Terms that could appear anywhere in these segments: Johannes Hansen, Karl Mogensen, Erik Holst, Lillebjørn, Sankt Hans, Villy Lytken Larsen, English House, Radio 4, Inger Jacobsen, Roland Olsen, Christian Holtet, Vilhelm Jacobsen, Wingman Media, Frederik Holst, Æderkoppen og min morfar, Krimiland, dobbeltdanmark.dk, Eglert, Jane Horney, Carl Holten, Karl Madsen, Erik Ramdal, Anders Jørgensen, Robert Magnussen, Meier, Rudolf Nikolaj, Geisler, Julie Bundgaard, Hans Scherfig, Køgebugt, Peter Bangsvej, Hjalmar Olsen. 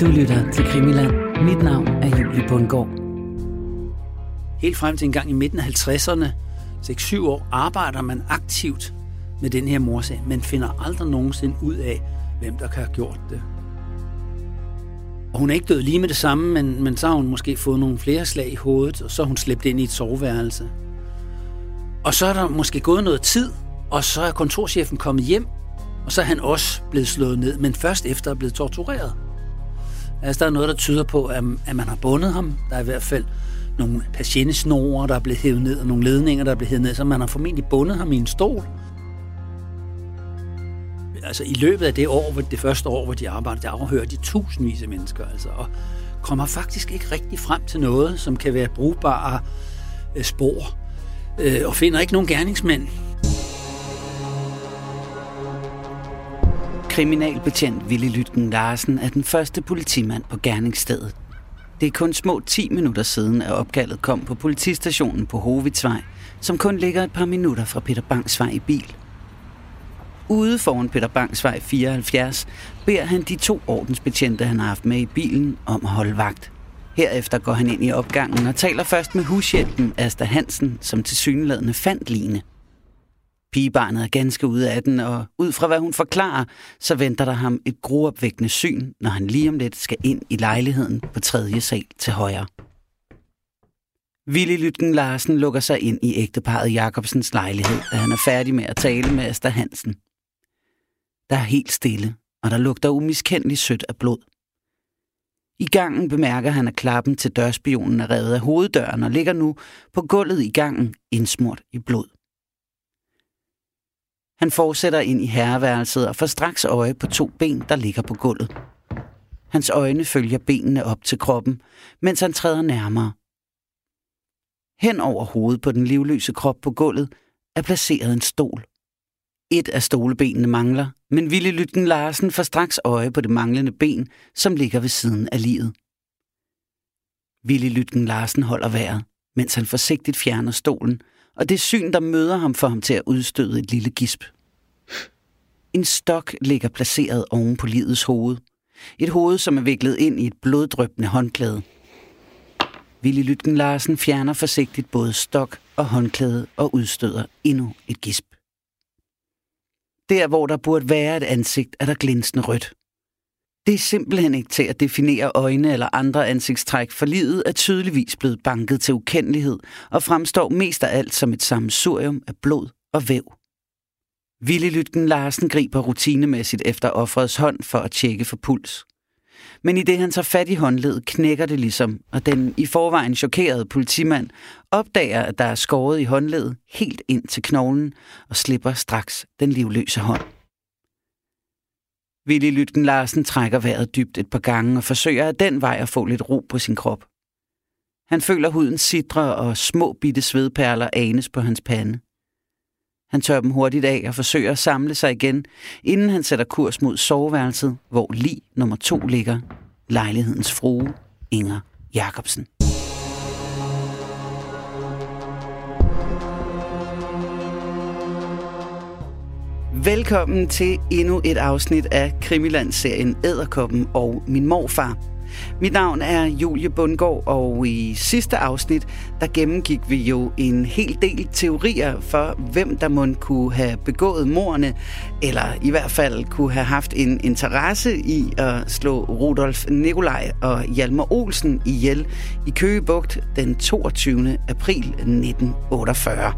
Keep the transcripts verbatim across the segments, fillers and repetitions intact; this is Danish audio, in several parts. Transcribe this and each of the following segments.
Du lytter til Krimiland. Mit navn er Julie Bundgaard. Helt frem til en gang i midten af halvtredserne, seks syv år, arbejder man aktivt med den her mordsag, men finder aldrig nogensinde ud af, hvem der kan have gjort det. Og hun er ikke død lige med det samme, men, men så har hun måske fået nogle flere slag i hovedet, og så er hun slæbt ind i et soveværelse. Og så er der måske gået noget tid, og så er kontorchefen kommet hjem, og så er han også blevet slået ned, men først efter er blevet tortureret. Altså, der er noget, der tyder på, at, at man har bundet ham. Der er i hvert fald nogle patientesnorer, der er blevet hævet ned, og nogle ledninger, der er blevet hævet ned, så man har formentlig bundet ham i en stol. Altså, i løbet af det år, det første år, hvor de arbejder, der afhører de tusindvis af mennesker, altså, og kommer faktisk ikke rigtig frem til noget, som kan være brugbare øh, spor, øh, og finder ikke nogen gerningsmænd. Kriminalbetjent Villy Lytken Larsen er den første politimand på gerningsstedet. Det er kun små ti minutter siden, at opkaldet kom på politistationen på Hovidsvej, som kun ligger et par minutter fra Peter Bangsvej i bil. Ude foran Peter Bangsvej fireoghalvfjerds beder han de to ordensbetjente, han har haft med i bilen, om at holde vagt. Herefter går han ind i opgangen og taler først med hushjælpen Asta Hansen, som tilsyneladende fandt ligene. Pigebarnet er ganske ude af den, og ud fra hvad hun forklarer, så venter der ham et gruopvækkende syn, når han lige om lidt skal ind i lejligheden på tredje sal til højre. Villy Lytken Larsen lukker sig ind i ægteparret Jacobsens lejlighed, da han er færdig med at tale med Asta Hansen. Der er helt stille, og der lugter umiskendeligt sødt af blod. I gangen bemærker han, at klappen til dørspionen er revet af hoveddøren og ligger nu på gulvet i gangen, indsmurt i blod. Han fortsætter ind i herreværelset og får straks øje på to ben, der ligger på gulvet. Hans øjne følger benene op til kroppen, mens han træder nærmere. Hen over hovedet på den livløse krop på gulvet er placeret en stol. Et af stolebenene mangler, men Villy Lytken Larsen får straks øje på det manglende ben, som ligger ved siden af liget. Villy Lytken Larsen holder vejret, mens han forsigtigt fjerner stolen, og det syn, der møder ham, får ham til at udstøde et lille gisp. En stok ligger placeret oven på livets hoved. Et hoved, som er viklet ind i et bloddryppende håndklæde. Villy Lytken Larsen fjerner forsigtigt både stok og håndklæde og udstøder endnu et gisp. Der, hvor der burde være et ansigt, er der glinsende rødt. Det er simpelthen ikke til at definere øjne eller andre ansigtstræk, for livet er tydeligvis blevet banket til ukendelighed og fremstår mest af alt som et sammensurium af blod og væv. Villy Lytken Larsen griber rutinemæssigt efter offerets hånd for at tjekke for puls. Men i det han tager fat i håndledet, knækker det ligesom, og den i forvejen chokerede politimand opdager, at der er skåret i håndledet helt ind til knoglen og slipper straks den livløse hånd. Villy Lytken Larsen trækker vejret dybt et par gange og forsøger af den vej at få lidt ro på sin krop. Han føler huden sidre og små bitte svedperler anes på hans pande. Han tør dem hurtigt af og forsøger at samle sig igen, inden han sætter kurs mod soveværelset, hvor lig nummer to ligger, lejlighedens frue, Inger Jacobsen. Velkommen til endnu et afsnit af Krimiland-serien Æderkoppen og min morfar. Mit navn er Julie Bundgaard, og i sidste afsnit, der gennemgik vi jo en hel del teorier for, hvem der måtte kunne have begået mordene, eller i hvert fald kunne have haft en interesse i at slå Rudolf Nikolaj og Hjalmar Olsen ihjel i Køgebugt den toogtyvende april nitten otteogfyrre.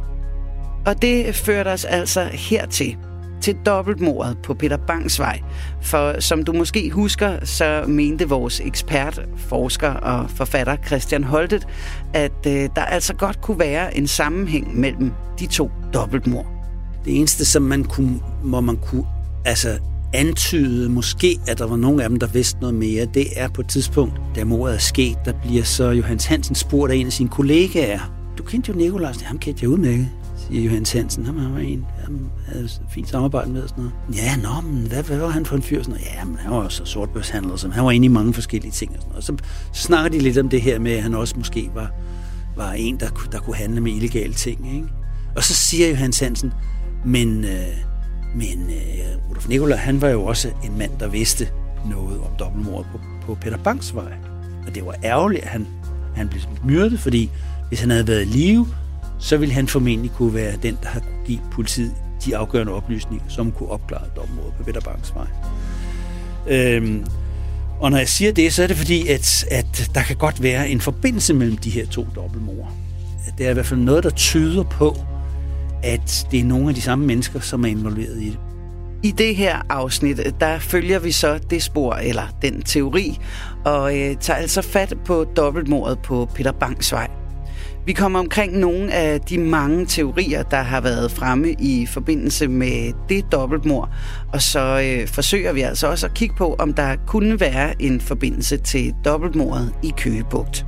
Og det førte os altså hertil, til dobbeltmordet på Peter Bangsvej. For som du måske husker, så mente vores ekspert, forsker og forfatter Christian Holtet, at øh, der altså godt kunne være en sammenhæng mellem de to dobbeltmord. Det eneste, som man kunne, hvor man kunne altså antyde, måske at der var nogle af dem, der vidste noget mere, det er på et tidspunkt, da mordet er sket, der bliver så Johannes Hansen spurgt af en af sine kollegaer. Du kendte jo Nikolajsen, ham kendte jeg udmærket. Siger Johannes Hansen, han var en, han havde fint samarbejde med og sådan noget. Ja, nå, men hvad, hvad var han for en fyr? Sådan noget. Ja, men han var jo så sortbørshandler, så han var inde i mange forskellige ting og sådan noget. Så snakkede de lidt om det her med, at han også måske var, var en, der, der kunne handle med illegale ting, ikke? Og så siger Johannes Hansen, men, øh, men øh, Rudolf Nikolaj, han var jo også en mand, der vidste noget om dobbeltmordet på, på Peter Bangsvej. Og det var ærgerligt, at han, han blev myrdet, fordi hvis han havde været i live, så ville han formentlig kunne være den, der havde kunne give politiet de afgørende oplysninger, som kunne opklare dobbeltmordet på Peter Bangsvej. Øhm, og når jeg siger det, så er det fordi, at, at der kan godt være en forbindelse mellem de her to dobbeltmord. Det er i hvert fald noget, der tyder på, at det er nogle af de samme mennesker, som er involveret i det. I det her afsnit, der følger vi så det spor, eller den teori, og øh, tager altså fat på dobbeltmordet på Peter Bangsvej. Vi kommer omkring nogle af de mange teorier, der har været fremme i forbindelse med det dobbeltmord, og så øh, forsøger vi altså også at kigge på, om der kunne være en forbindelse til dobbeltmordet i Køgebugt.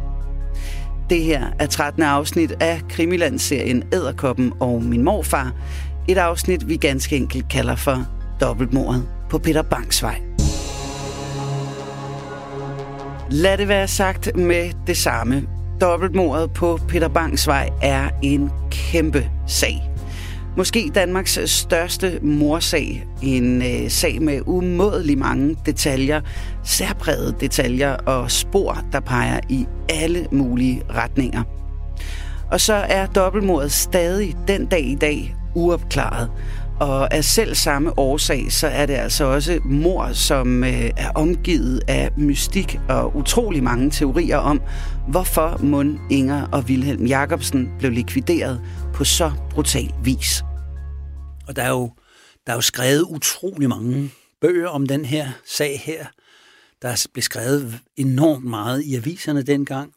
Det her er trettende afsnit af Krimiland-serien Æderkoppen og min morfar. Et afsnit, vi ganske enkelt kalder for dobbeltmordet på Peter Bangsvej. Lad det være sagt med det samme. Dobbeltmordet på Peter Bangsvej er en kæmpe sag. Måske Danmarks største mordsag. En øh, sag med umådelig mange detaljer, særprægede detaljer og spor, der peger i alle mulige retninger. Og så er dobbeltmordet stadig den dag i dag uopklaret. Og af selv samme årsag, så er det altså også mord, som øh, er omgivet af mystik og utrolig mange teorier om, hvorfor mon Inger og Vilhelm Jacobsen blev likvideret på så brutal vis. Og der er jo, der er jo skrevet utrolig mange bøger om den her sag her. Der blev skrevet enormt meget i aviserne dengang.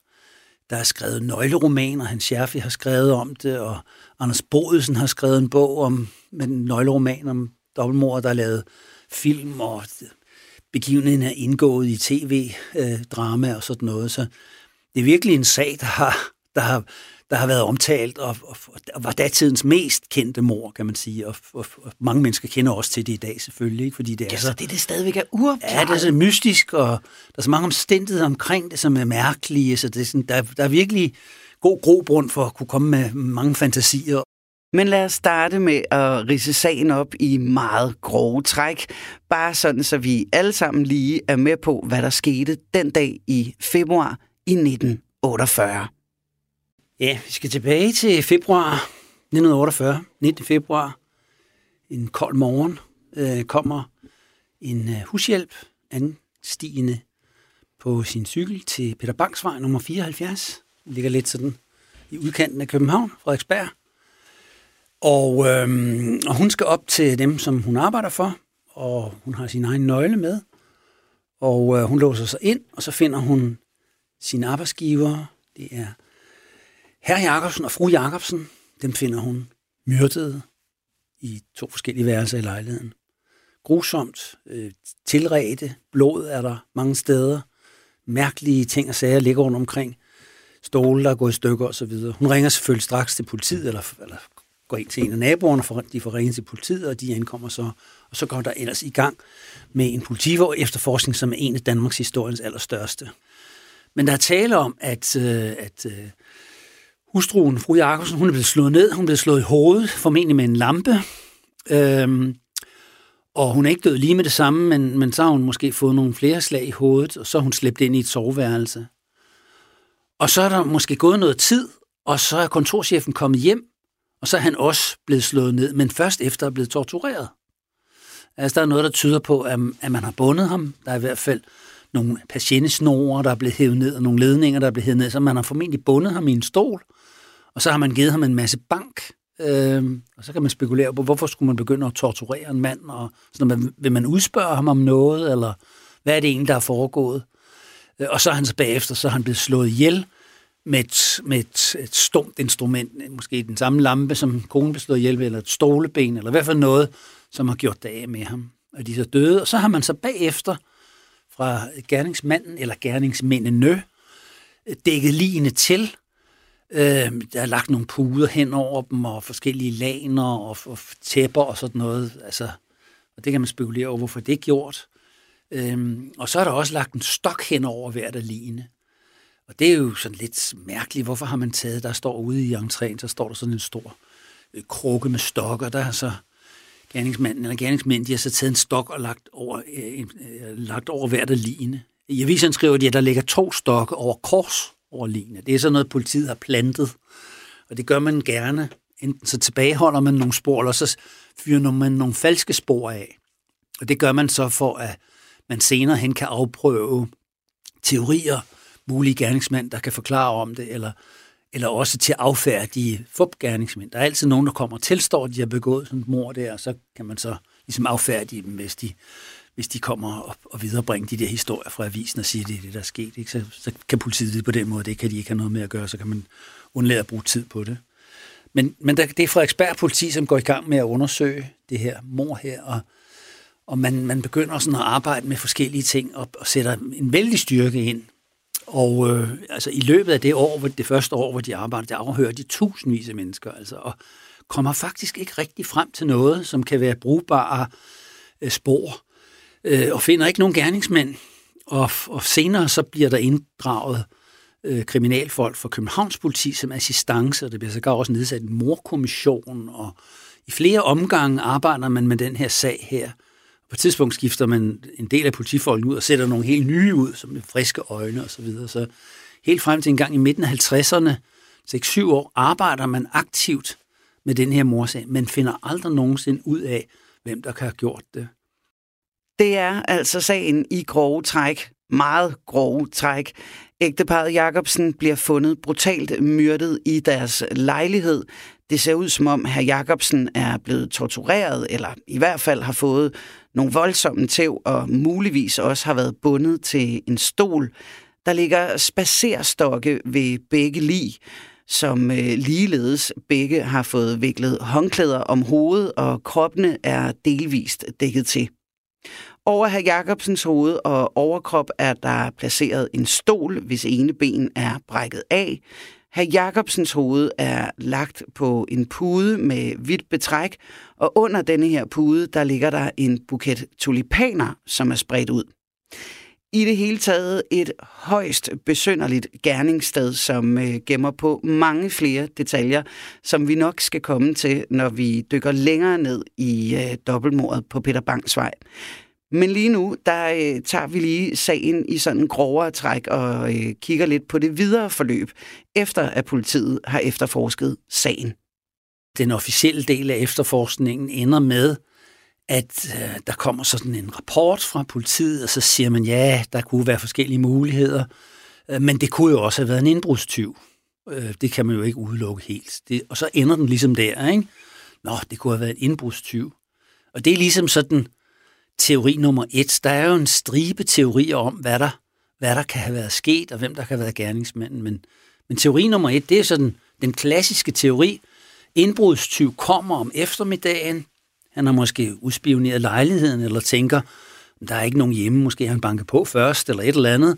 Der er skrevet nøgleromaner, Hans Scherfig har skrevet om det, og Anders Bodelsen har skrevet en bog om en nøgleroman om dobbeltmord, der er lavet film, og begivenheden er indgået i tv-drama og sådan noget. Så det er virkelig en sag, der har, der har, der har været omtalt, og, og, og var datidens mest kendte mord, kan man sige. Og, og, og mange mennesker kender også til det i dag, selvfølgelig. Ikke? Fordi det er ja, så, så det, det stadigvæk er uopklaret. Ja, det er så mystisk, og der er så mange omstændigheder omkring det, som er mærkelige. Så det er sådan, der, der er virkelig god grobund for at kunne komme med mange fantasier. Men lad os starte med at ridse sagen op i meget grove træk. Bare sådan, så vi alle sammen lige er med på, hvad der skete den dag i februar i nitten otteogfyrre. Ja, vi skal tilbage til februar nitten otteogfyrre. nittende februar, en kold morgen, øh, kommer en øh, hushjælp anstigende på sin cykel til Peter Bangsvej nummer fireoghalvfjerds. Den ligger lidt sådan i udkanten af København, Frederiksberg. Og, øhm, og hun skal op til dem, som hun arbejder for, og hun har sin egen nøgle med. Og øh, hun låser sig ind, og så finder hun sine arbejdsgivere. Det er herr Jacobsen og fru Jacobsen. Dem finder hun myrdede i to forskellige værelser i lejligheden. Grusomt, øh, tilredte, blod er der mange steder. Mærkelige ting og sager ligger rundt omkring. Stole, der er gået i stykker osv. Hun ringer selvfølgelig straks til politiet, eller, eller går ind til en af naboerne, for de får ringet til politiet, og de ankommer så, og så går der ellers i gang med en politivård efterforskning, som er en af Danmarks historiens allerstørste. Men der er tale om, at, at hustruen, fru Jacobsen, hun er blevet slået ned, hun er blevet slået i hovedet, formentlig med en lampe, øhm, og hun er ikke død lige med det samme, men, men så har hun måske fået nogle flere slag i hovedet, og så er hun slæbt ind i et soveværelse. Og så er der måske gået noget tid, og så er kontorchefen kommet hjem, og så er han også blevet slået ned, men først efter er blevet tortureret. Altså, der er noget, der tyder på, at, at man har bundet ham. Der er i hvert fald nogle patientesnorer, der er blevet hævet ned, og nogle ledninger, der er blevet hævet ned, så man har formentlig bundet ham i en stol, og så har man givet ham en masse bank. Øh, og så kan man spekulere på, hvorfor skulle man begynde at torturere en mand, og sådan, vil man udspørge ham om noget, eller hvad er det egentlig, der er foregået? Og så er han så bagefter, så er han blevet slået ihjel, med, et, med et, et stumt instrument, måske den samme lampe, som konen bestod at hjælpe, eller et stoleben, eller i hvert fald noget, som har gjort dage med ham. Og de er så døde, og så har man så bagefter fra gerningsmanden, eller gerningsmændene, dækket ligene til. Øh, der er lagt nogle puder hen over dem, og forskellige laner, og, og tæpper og sådan noget. Altså, og det kan man spekulere over, hvorfor det er gjort. Øh, og så er der også lagt en stok hen over hvert af ligene. Og det er jo sådan lidt mærkeligt, hvorfor har man taget, der står ude i entréen, så står der sådan en stor krukke med stokker, der er så gerningsmanden eller gerningsmænd, de har så taget en stok og lagt over, øh, øh, lagt over hvert af ligene. I avisen skriver de, at der ligger to stokke over kors over ligene. Det er sådan noget, politiet har plantet, og det gør man gerne. Enten så tilbageholder man nogle spor, eller så fyrer man nogle falske spor af. Og det gør man så for, at man senere hen kan afprøve teorier, mulige gerningsmænd, der kan forklare om det, eller, eller også til at affære de fup-gerningsmænd. Der er altid nogen, der kommer og tilstår, at de har begået sådan et mord der, og så kan man så ligesom affærdige dem, hvis de, hvis de kommer og, og viderebringer de der historier fra avisen og siger, at det er det, der er sket. Ikke? Så, så kan politiet vide på den måde, det kan de ikke have noget med at gøre, så kan man undlade at bruge tid på det. Men, men der, det er Frederiksberg politi, som går i gang med at undersøge det her mord her, og, og man, man begynder sådan at arbejde med forskellige ting og, og sætter en vældig styrke ind. Og øh, altså i løbet af det år, hvor, det første år, hvor de arbejder, der afhører de tusindvis af mennesker, altså, og kommer faktisk ikke rigtig frem til noget, som kan være brugbare øh, spor, øh, og finder ikke nogen gerningsmænd. Og, og senere så bliver der inddraget øh, kriminalfolk fra Københavns politi som assistance, og det bliver sågar også nedsat en mordkommission, og i flere omgange arbejder man med den her sag her. På et tidspunkt skifter man en del af politifolkene ud og sætter nogle helt nye ud, som med friske øjne og så videre. Så helt frem til en gang i midten af halvtredserne, seks syv år, arbejder man aktivt med den her mordsag, men finder aldrig nogensinde ud af, hvem der kan have gjort det. Det er altså sagen i grove træk, meget grove træk. Ægteparret Jacobsen bliver fundet brutalt myrdet i deres lejlighed. Det ser ud som om, herr Jacobsen er blevet tortureret, eller i hvert fald har fået nogle voldsomme tæv, og muligvis også har været bundet til en stol. Der ligger spacerstokke ved begge lig, som øh, ligeledes begge har fået viklet håndklæder om hovedet, og kroppene er delvist dækket til. Over herr Jacobsens hoved og overkrop er der placeret en stol, hvis ene ben er brækket af. Herr Jacobsens hoved er lagt på en pude med hvidt betræk, og under denne her pude, der ligger der en buket tulipaner, som er spredt ud. I det hele taget et højst besynderligt gerningssted, som gemmer på mange flere detaljer, som vi nok skal komme til, når vi dykker længere ned i dobbeltmordet på Peter Bangsvej. Men lige nu, der øh, tager vi lige sagen i sådan en grovere træk og øh, kigger lidt på det videre forløb, efter at politiet har efterforsket sagen. Den officielle del af efterforskningen ender med, at øh, der kommer sådan en rapport fra politiet, og så siger man, ja, der kunne være forskellige muligheder, øh, men det kunne jo også have været en indbrudstyv. Øh, det kan man jo ikke udelukke helt. Det, og så ender den ligesom der, ikke? Nå, det kunne have været en indbrudstyv. Og det er ligesom sådan... Teori nummer et. Der er jo en stribe teorier om, hvad der, hvad der kan have været sket, og hvem der kan have været gerningsmanden. Men, men teori nummer et, det er sådan den klassiske teori. Indbrudstyv kommer om eftermiddagen. Han har måske udspioneret lejligheden, eller tænker, der er ikke nogen hjemme, måske han banker på først, eller et eller andet.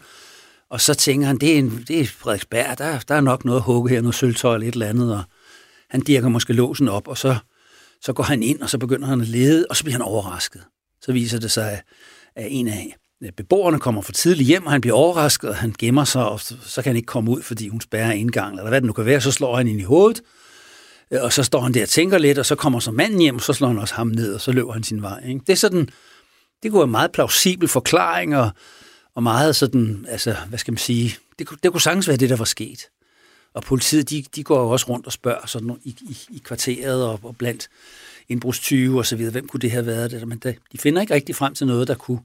Og så tænker han, det er, en, det er Frederiksberg, der, der er nok noget at hugge her, noget sølvtøj eller et eller andet, og han dirker måske låsen op, og så, så går han ind, og så begynder han at lede, og så bliver han overrasket. Så viser det sig, at en af beboerne kommer for tidligt hjem, og han bliver overrasket, og han gemmer sig, og så kan han ikke komme ud, fordi hun spærrer indgangen, eller hvad det nu kan være, så slår han ind i hovedet, og så står han der og tænker lidt, og så kommer så manden hjem, og så slår han også ham ned, og så løber han sin vej. Ikke? Det er sådan, det kunne være meget plausibel forklaring, og, og meget sådan, altså, hvad skal man sige, det, det kunne sagtens være det, der var sket. Og politiet, de, de går jo også rundt og spørger sådan i, i, i kvarteret og, og blandt indbrudstyve og så videre. Hvem kunne det have været? Det? Men de finder ikke rigtig frem til noget, der kunne,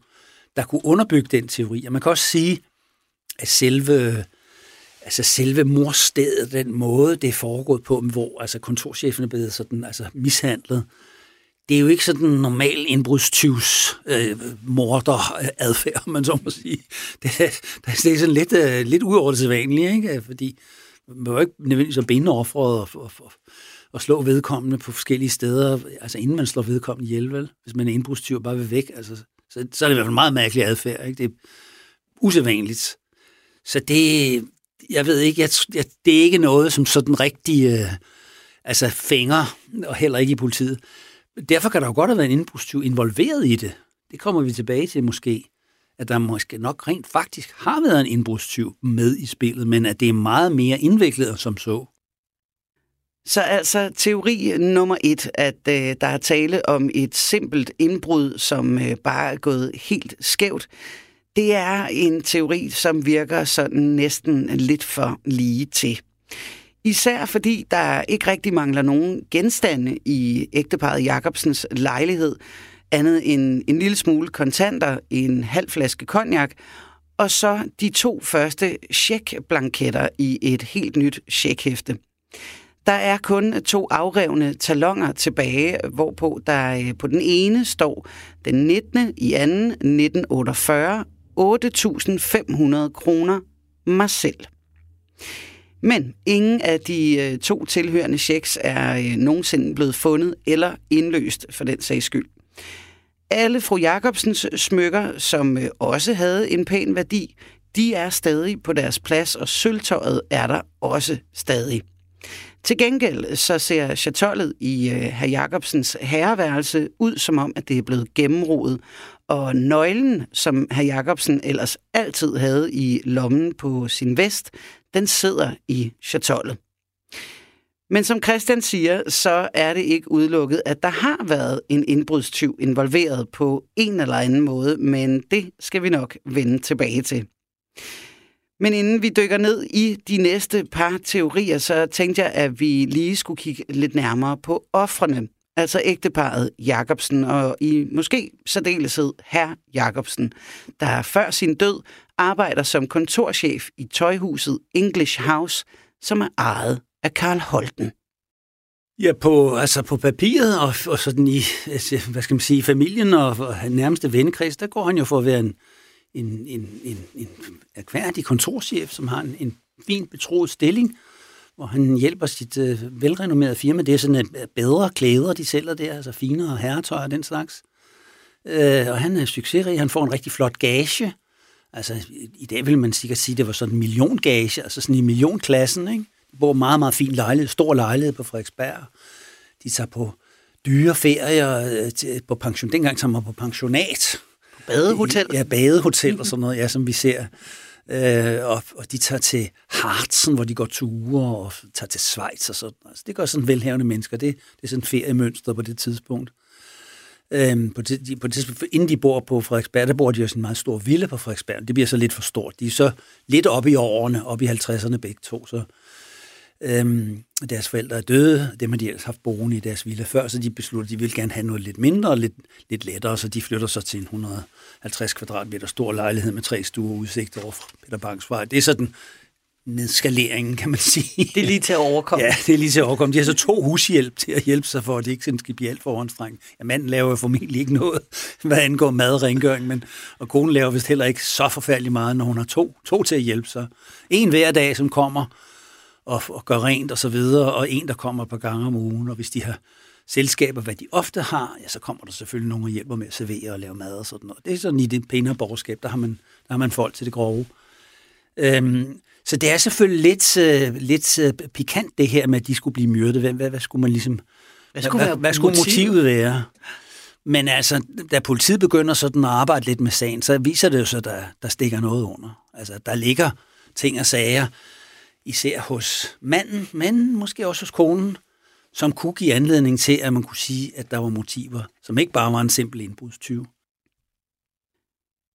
der kunne underbygge den teori. Og man kan også sige, at selve, altså selve mordstedet, den måde, det er foregået på, hvor altså kontorchefen er blevet sådan, altså mishandlet, det er jo ikke sådan en normal indbrudstyvs øh, morderadfærd, man så må sige. Det er, det er sådan lidt, øh, lidt uoversædvanligt, ikke? Fordi man var ikke nødvendigvis at binde offeret og, og, og, og slå vedkommende på forskellige steder, altså inden man slår vedkommende ihjel, vel? Hvis man er indbrudstyr bare vil væk, altså, så, så er det i hvert fald meget mærkelig adfærd, ikke? Det er usædvanligt. Så det, jeg ved ikke, jeg, jeg, det er ikke noget, som sådan rigtig øh, altså fænger, og heller ikke i politiet. Derfor kan der jo godt have været en indbrudstyr involveret i det. Det kommer vi tilbage til måske. At der måske nok rent faktisk har været en indbrudstyv med i spillet, men at det er meget mere indviklet som så. Så altså teori nummer et, at øh, der er tale om et simpelt indbrud, som øh, bare er gået helt skævt. Det er en teori, som virker sådan næsten lidt for lige til. Især fordi der ikke rigtig mangler nogen genstande i ægteparret Jacobsens lejlighed, andet end en lille smule kontanter, en halv flaske cognac, og så de to første checkblanketter i et helt nyt checkhæfte. Der er kun to afrevne talonger tilbage, hvorpå der på den ene står den nittende i anden nitten otteogfyrre otte tusind fem hundrede kroner mig selv. Men ingen af de to tilhørende checks er nogensinde blevet fundet eller indløst for den sags skyld. Alle fru Jacobsens smykker, som også havde en pæn værdi, de er stadig på deres plads, og sølvtøjet er der også stadig. Til gengæld så ser chatollet i øh, herr Jacobsens herreværelse ud, som om at det er blevet gennemrodet, og nøglen, som herr Jacobsen ellers altid havde i lommen på sin vest, den sidder i chatollet. Men som Christian siger, så er det ikke udelukket, at der har været en indbrudstyv involveret på en eller anden måde, men det skal vi nok vende tilbage til. Men inden vi dykker ned i de næste par teorier, så tænkte jeg, at vi lige skulle kigge lidt nærmere på ofrene. Altså ægteparret Jacobsen, og i måske særdeleshed herr Jacobsen, der før sin død arbejder som kontorchef i tøjhuset English House, som er ejet af Carl Holten. Ja, på, altså på papiret og, og sådan i, hvad skal man sige, familien og, og nærmeste vennekreds, der går han jo for at være en En, en, en, en akværdig kontorchef, som har en, en fin betroet stilling, hvor han hjælper sit øh, velrenommerede firma. Det er sådan at bedre klæder, de sælger der, altså finere herretøj og den slags. Øh, og han er succesrig, han får en rigtig flot gage. Altså i dag vil man sikkert sige, at det var sådan en milliongage, altså sådan i millionklassen, ikke? De bor meget, meget fin lejlighed, stor lejlighed på Frederiksberg. De tager på dyre ferier, øh, til, på pension. Dengang tager man på pensionat. Badehotel? Ja, badehotel og sådan noget, ja, som vi ser. Øh, og, og de tager til Harzen, hvor de går ture, og tager til Schweiz og sådan. Altså, det gør sådan velhavende mennesker. Det, det er sådan feriemønster på det tidspunkt. Øh, på det, de, på det tidspunkt. Inden de bor på Frederiksberg, der bor de jo sådan en meget stor villa på Frederiksberg. Det bliver så lidt for stort. De er så lidt oppe i årene, oppe i halvtredserne begge to, så... Øhm, deres forældre er døde, dem har de ellers haft boende i deres villa før, så de beslutter, de vil gerne have noget lidt mindre og lidt, lidt lettere, så de flytter så til en et hundrede og halvtreds kvadratmeter stor lejlighed med tre stuer udsigt over Peter Bangsvej. Det er sådan nedskaleringen, kan man sige. Det er lige til at overkomme. Ja, det er lige til at overkomme. De har så to hushjælp til at hjælpe sig for, at det ikke skal blive alt for håndstrengt. Ja, manden laver jo formentlig ikke noget, hvad angår mad og rengøring, men, og konen laver vist heller ikke så forfærdelig meget, når hun har to, to til at hjælpe sig. En hver dag, som kommer Og, og gør rent og så videre, og en, der kommer et par gange om ugen, og hvis de har selskaber, hvad de ofte har, ja, så kommer der selvfølgelig nogen og hjælper med at servere og lave mad og sådan noget. Det er sådan i det pænere borgerskab, der har man, der har man folk til det grove. Øhm, så det er selvfølgelig lidt, øh, lidt øh, pikant det her med, at de skulle blive myrdet. Hvad, hvad, hvad skulle man ligesom... Hvad skulle, hvad, hvad skulle motivet være? Men altså, da politiet begynder sådan at arbejde lidt med sagen, så viser det jo så, at der, der stikker noget under. Altså, der ligger ting og sager, især hos manden, men måske også hos konen, som kunne give anledning til, at man kunne sige, at der var motiver, som ikke bare var en simpel indbrudstyv.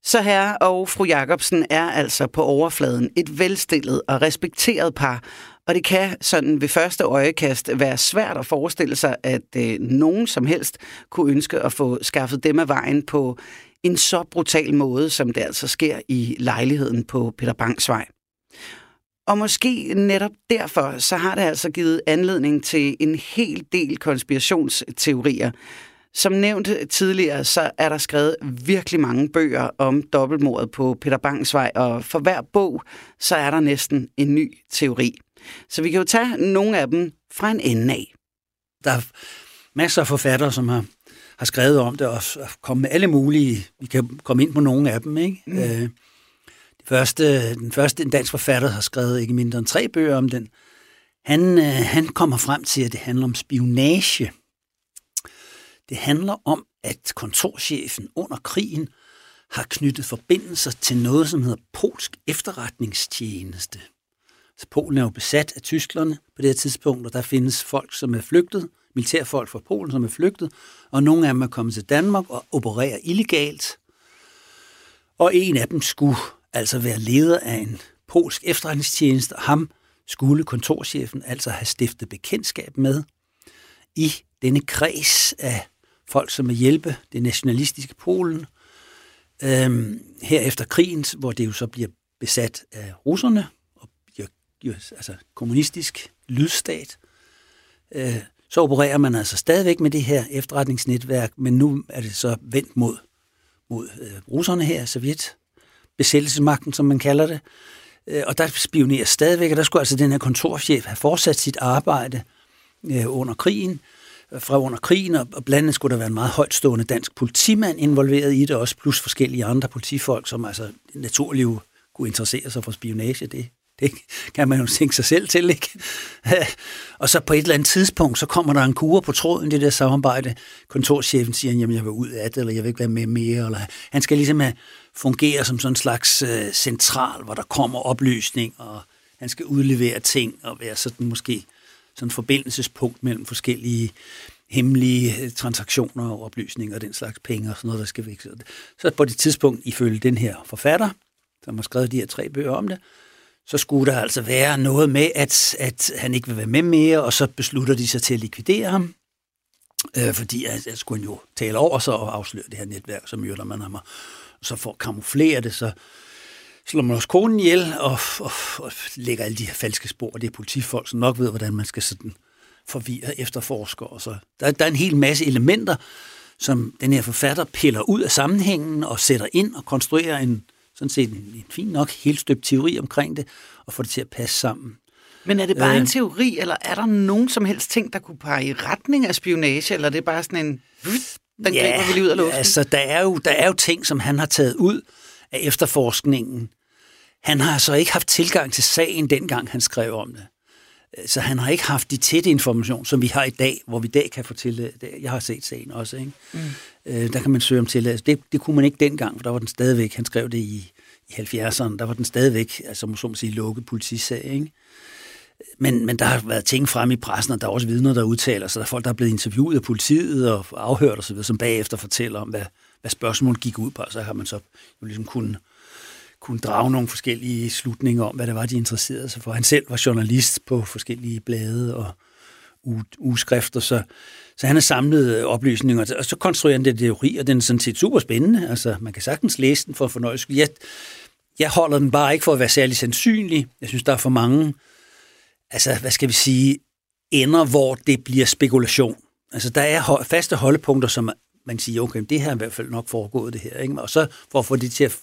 Så herre og fru Jacobsen er altså på overfladen et velstillet og respekteret par, og det kan sådan ved første øjekast være svært at forestille sig, at øh, nogen som helst kunne ønske at få skaffet dem af vejen på en så brutal måde, som det altså sker i lejligheden på Peter Bangsvej. Og måske netop derfor, så har det altså givet anledning til en hel del konspirationsteorier. Som nævnt tidligere, så er der skrevet virkelig mange bøger om dobbeltmordet på Peter Bangsvej, og for hver bog, så er der næsten en ny teori. Så vi kan jo tage nogle af dem fra en ende af. Der er masser af forfattere, som har, har skrevet om det, og kommet med alle mulige. Vi kan komme ind på nogle af dem, ikke? Mm. Øh. Første, den første en dansk forfatter har skrevet ikke mindre end tre bøger om den. Han, øh, han kommer frem til, at det handler om spionage. Det handler om, at kontorchefen under krigen har knyttet forbindelser til noget, som hedder polsk efterretningstjeneste. Så Polen er jo besat af tyskerne på det her tidspunkt, og der findes folk, som er flygtet, militærfolk fra Polen, som er flygtet, og nogle af dem er kommet til Danmark og opererer illegalt. Og en af dem skulle altså være leder af en polsk efterretningstjeneste, og ham skulle kontorchefen altså have stiftet bekendtskab med i denne kreds af folk, som vil hjælpe det nationalistiske Polen. Øhm, her efter krigen, hvor det jo så bliver besat af russerne, og jo, jo, altså kommunistisk lydstat, øh, så opererer man altså stadigvæk med det her efterretningsnetværk, men nu er det så vendt mod, mod øh, russerne her, Sovjet, besættelsesmagten, som man kalder det, øh, og der spionerer stadigvæk, og der skulle altså den her kontorchef have fortsat sit arbejde øh, under krigen, fra under krigen, og blandt andet skulle der være en meget højtstående dansk politimand involveret i det også, plus forskellige andre politifolk, som altså naturligt jo kunne interessere sig for spionage. Det, det kan man jo tænke sig selv til, ikke? Og så på et eller andet tidspunkt, så kommer der en kure på tråden, det der samarbejde. Kontorchefen siger, jamen jeg vil ud af det, eller jeg vil ikke være med mere. Eller han skal ligesom fungere som sådan en slags central, hvor der kommer oplysning, og han skal udlevere ting, og være sådan måske sådan et forbindelsespunkt mellem forskellige hemmelige transaktioner og oplysninger og den slags penge og sådan noget, der skal vækse. Så på det tidspunkt, ifølge den her forfatter, som har skrevet de her tre bøger om det, så skulle der altså være noget med, at, at han ikke vil være med mere, og så beslutter de sig til at likvidere ham, øh, fordi at, at skulle han jo tale over sig og afsløre det her netværk, så myrder man ham, og så for at kamuflere det, så slår man også konen ihjel og, og, og lægger alle de her falske spor, og det er politifolk, som nok ved, hvordan man skal sådan forvirre efterforskere. Og så der, der er en hel masse elementer, som den her forfatter piller ud af sammenhængen og sætter ind og konstruerer en, sådan set en, en fin nok helt støbt teori omkring det og får det til at passe sammen. Men er det bare øh, en teori, eller er der nogen som helst ting, der kunne pege i retning af spionage, eller er det bare sådan en... Den ja, griber vi lige ud af låsen? Altså, der er, jo, der er jo ting, som han har taget ud af efterforskningen. Han har altså ikke haft tilgang til sagen, dengang han skrev om det. Så han har ikke haft de tætte information, som vi har i dag, hvor vi i dag kan få tilladelse. Jeg har set sagen også, ikke? Mm. Øh, der kan man søge om tilladelse. Det, det kunne man ikke dengang, for der var den stadigvæk, han skrev det i, i halvfjerdserne, der var den stadigvæk, altså som man siger, lukket politisag, ikke? Men, men der har været ting frem i pressen, og der er også vidner, der udtaler sig. Der er folk, der er blevet interviewet af politiet og afhørt osv., som bagefter fortæller om, hvad, hvad spørgsmålet gik ud på. Så har man så jo ligesom kunnet kunne drage nogle forskellige slutninger om, hvad det var, de interesserede sig for. Han selv var journalist på forskellige blade og ugeskrifter, så, så han har samlet oplysninger, og så konstruerer han den teori, og den er sådan set super spændende. Altså, man kan sagtens læse den for fornøjelse. Jeg, jeg holder den bare ikke for at være særlig sandsynlig. Jeg synes, der er for mange, altså, hvad skal vi sige, ender, hvor det bliver spekulation. Altså, der er faste holdepunkter, som man siger, okay, det her er i hvert fald nok foregået, det her, ikke? Og så for at få det til at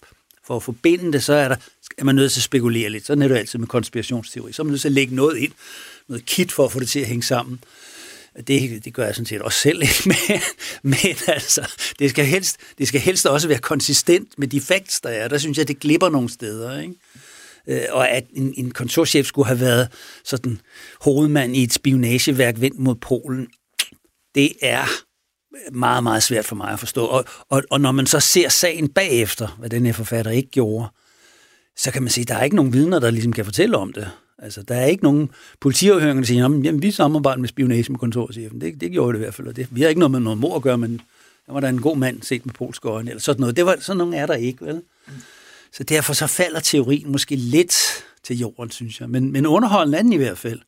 for at forbinde det, så er, der, er man nødt til at spekulere lidt. Sådan er det altid med konspirationsteori. Så er man nødt til at lægge noget ind, noget kit for at få det til at hænge sammen. Det, det gør jeg sådan set også selv, ikke? Men, men altså, det skal, helst, det skal helst også være konsistent med de facts, der er. Der synes jeg, det glipper nogle steder, ikke? Og at en, en kontorchef skulle have været sådan hovedmand i et spionageværk vendt mod Polen, det er meget, meget svært for mig at forstå. Og, og, og når man så ser sagen bagefter, hvad den her forfatter ikke gjorde, så kan man sige, at der er ikke nogen vidner, der ligesom kan fortælle om det. Altså, der er ikke nogen politiafhøringer, der siger, jamen, vi samarbejder med spionage med kontorchefen. Det, det gjorde det i hvert fald. Og det, vi har ikke noget med noget mord at gøre, men der var der en god mand set med polske øjne, eller sådan noget. Det var, sådan nogle er der ikke, vel? Mm. Så derfor så falder teorien måske lidt til jorden, synes jeg. Men, men underholdende er den i hvert fald.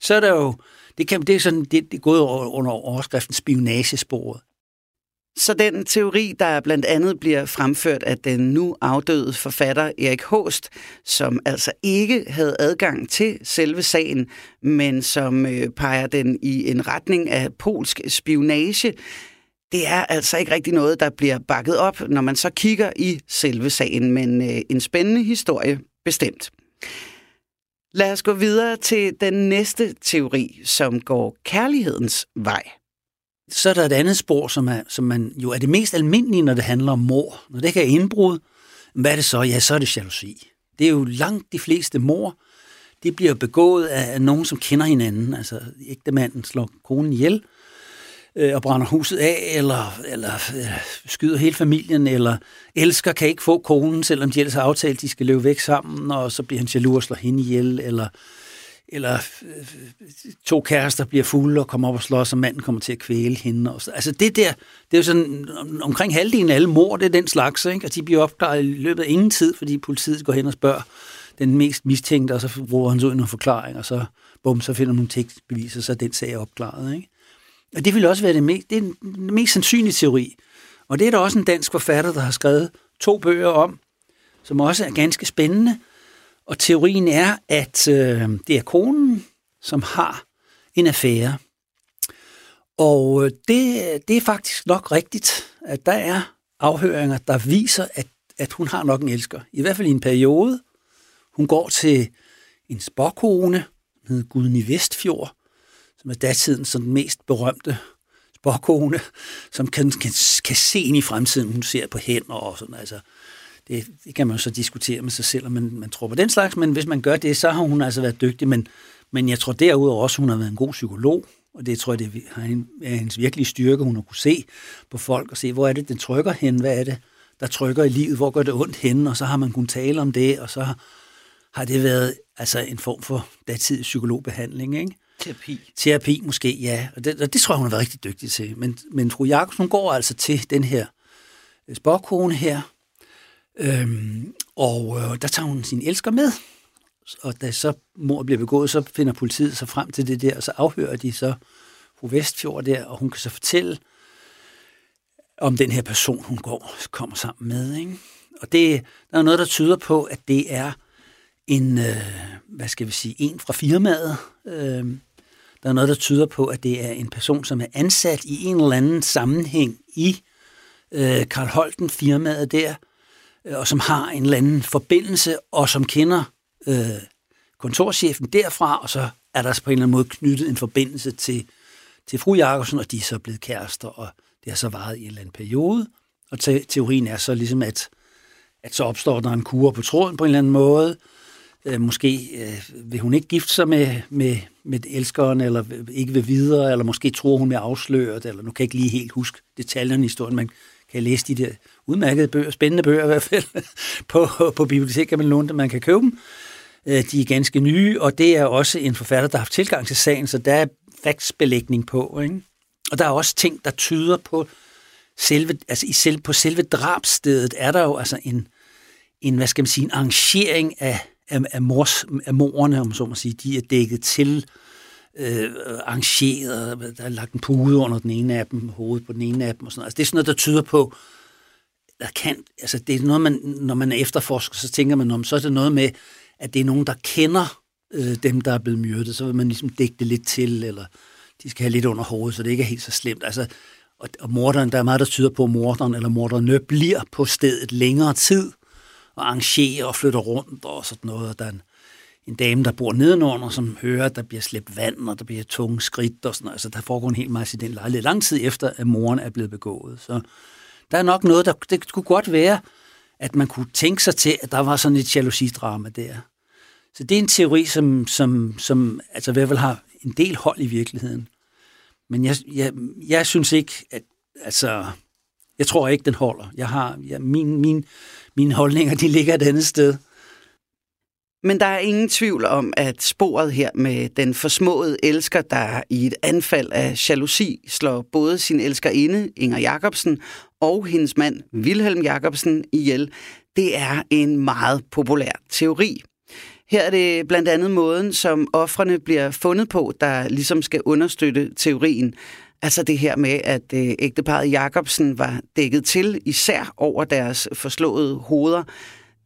Så er der jo Det, kan, det er sådan, det, det er gået under overskriften spionagesporet. Så den teori, der blandt andet bliver fremført af den nu afdøde forfatter Erik Holst, som altså ikke havde adgang til selve sagen, men som øh, peger den i en retning af polsk spionage, det er altså ikke rigtig noget, der bliver bakket op, når man så kigger i selve sagen, men øh, en spændende historie bestemt. Lad os gå videre til den næste teori, som går kærlighedens vej. Så er der et andet spor, som, er, som man jo er det mest almindelige, når det handler om mord. Når det ikke er indbrud, hvad er det så? Ja, så er det jalousi. Det er jo langt de fleste mord. Det bliver begået af nogen, som kender hinanden. Altså ægtemanden slår konen ihjel. øh, og brænder huset af, eller, eller øh, skyder hele familien, eller elsker kan ikke få konen, selvom de ellers har aftalt, at de skal leve væk sammen, og så bliver han jaloux og slår hende ihjel, eller, eller øh, to kærester bliver fulde og kommer op og slår, så manden kommer til at kvæle hende. Og så. Altså det der, det er jo sådan, om, omkring halvdelen af alle mord, det er den slags, ikke? Og de bliver opklaret i løbet af ingen tid, fordi politiet går hen og spørger den mest mistænkte, og så bruger han så en forklaring, og så bum, så finder man nogle tekstbeviser, så den sag er opklaret, ikke? Og det vil også være det mest, det er den mest sandsynlige teori. Og det er der også en dansk forfatter, der har skrevet to bøger om, som også er ganske spændende. Og teorien er, at øh, det er konen, som har en affære. Og det, det er faktisk nok rigtigt, at der er afhøringer, der viser, at, at hun har nok en elsker. I hvert fald i en periode. Hun går til en spåkone, som hedder Gudny Vestfjord, som er datidens sådan, mest berømte spåkone, som kan, kan, kan se ind i fremtiden, hun ser på hænder og sådan. Altså, det, det kan man jo så diskutere med sig selv, om man, man tror på den slags, men hvis man gør det, så har hun altså været dygtig. Men, men jeg tror derudover også, hun har været en god psykolog, og det tror jeg, det er hendes virkelige styrke, hun har kunne se på folk og se, hvor er det, den trykker hen, hvad er det, der trykker i livet, hvor gør det ondt henne, og så har man kunnet tale om det, og så har det været altså en form for datidig psykologbehandling, ikke? Terapi. Terapi måske, ja. Og det, og det tror jeg, hun har været rigtig dygtig til. Men, men fru Jacobsen går altså til den her spåkone her, øhm, og øh, der tager hun sin elsker med. Og da så mord bliver begået, så finder politiet sig frem til det der, og så afhører de så fru Vestfjord der, og hun kan så fortælle om den her person, hun går kommer sammen med, ikke? Og det, der er noget, der tyder på, at det er en, øh, hvad skal vi sige, en fra firmaet. Øh, der er noget, der tyder på, at det er en person, som er ansat i en eller anden sammenhæng i øh, Carl Holten firmaet der, øh, og som har en eller anden forbindelse, og som kender øh, kontorchefen derfra, og så er der på en eller anden måde knyttet en forbindelse til, til fru Jacobsen, og de er så blevet kærester, og det har så varet i en eller anden periode. Og te- teorien er så ligesom, at, at så opstår der en kurre på tråden på en eller anden måde. Øh, måske øh, vil hun ikke gifte sig med, med, med elskeren, eller ikke vil videre, eller måske tror hun bliver afsløret, eller nu kan jeg ikke lige helt huske detaljerne i historien, man kan læse de der udmærkede bøger, spændende bøger i hvert fald, på, på biblioteket, kan man låne dem, man kan købe dem. Øh, de er ganske nye, og det er også en forfatter, der har haft tilgang til sagen, så der er faktsbelægning på, ikke? Og der er også ting, der tyder på selve, altså i selve, på selve drabsstedet er der jo altså en, en, hvad skal man sige, en arrangering af af, mors, af morerne, om så må sige, de er dækket til, øh, arrangeret, der er lagt en pude under den ene af dem, hovedet på den ene af dem, og sådan noget. Altså, det er sådan noget, der tyder på, der kan, altså det er noget, man, når man er efterforsker, så tænker man om, så er det noget med, at det er nogen, der kender øh, dem, der er blevet myrdet, så vil man ligesom dække det lidt til, eller de skal have lidt under hovedet, så det ikke er helt så slemt. Altså, og, og morderen, der er meget, der tyder på, at morderen eller morderne bliver på stedet længere tid, og arrangerer og flytter rundt og sådan noget. Og der er en, en dame, der bor nedenunder, som hører, at der bliver slæbt vand, og der bliver tunge skridt og sådan noget. Altså, der foregår en hel masse i den lejlighed lang tid efter, at moren er blevet begået. Så der er nok noget, der det kunne godt være, at man kunne tænke sig til, at der var sådan et jalousidrama der. Så det er en teori, som, som, som altså i hvert fald har en del hold i virkeligheden. Men jeg, jeg, jeg synes ikke, at altså, jeg tror ikke, den holder. Jeg har, jeg, min, min, mine holdninger, de ligger et andet sted. Men der er ingen tvivl om, at sporet her med den forsmåede elsker, der i et anfald af jalousi slår både sin elskerinde, Inger Jacobsen, og hendes mand, Vilhelm Jacobsen, ihjel, det er en meget populær teori. Her er det blandt andet måden, som ofrene bliver fundet på, der ligesom skal understøtte teorien. Altså det her med, at ægteparret Jacobsen var dækket til, især over deres forslåede hoveder.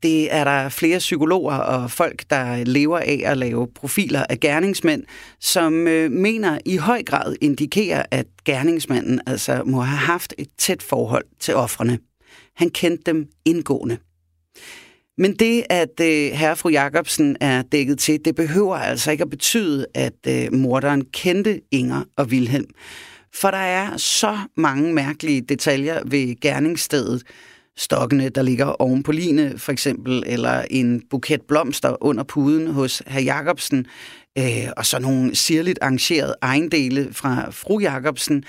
Det er der flere psykologer og folk, der lever af at lave profiler af gerningsmænd, som øh, mener i høj grad indikerer, at gerningsmanden altså må have haft et tæt forhold til ofrene. Han kendte dem indgående. Men det, at øh, herre og fru Jacobsen er dækket til, det behøver altså ikke at betyde, at øh, morderen kendte Inger og Vilhelm. For der er så mange mærkelige detaljer ved gerningsstedet. Stokkene, der ligger oven på line, for eksempel, eller en buket blomster under puden hos herr Jacobsen, øh, og så nogle sirligt arrangerede ejendele fra fru Jacobsen.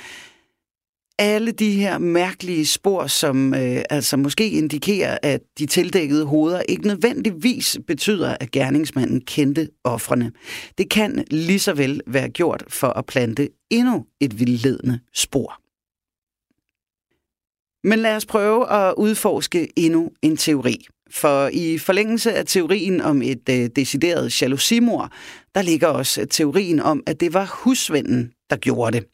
alle de her mærkelige spor, som øh, altså måske indikerer, at de tildækkede hoveder ikke nødvendigvis betyder, at gerningsmanden kendte ofrene. Det kan lige så vel være gjort for at plante endnu et vildledende spor. Men lad os prøve at udforske endnu en teori. For i forlængelse af teorien om et øh, decideret jalousimord, der ligger også teorien om, at det var husvennen, der gjorde det.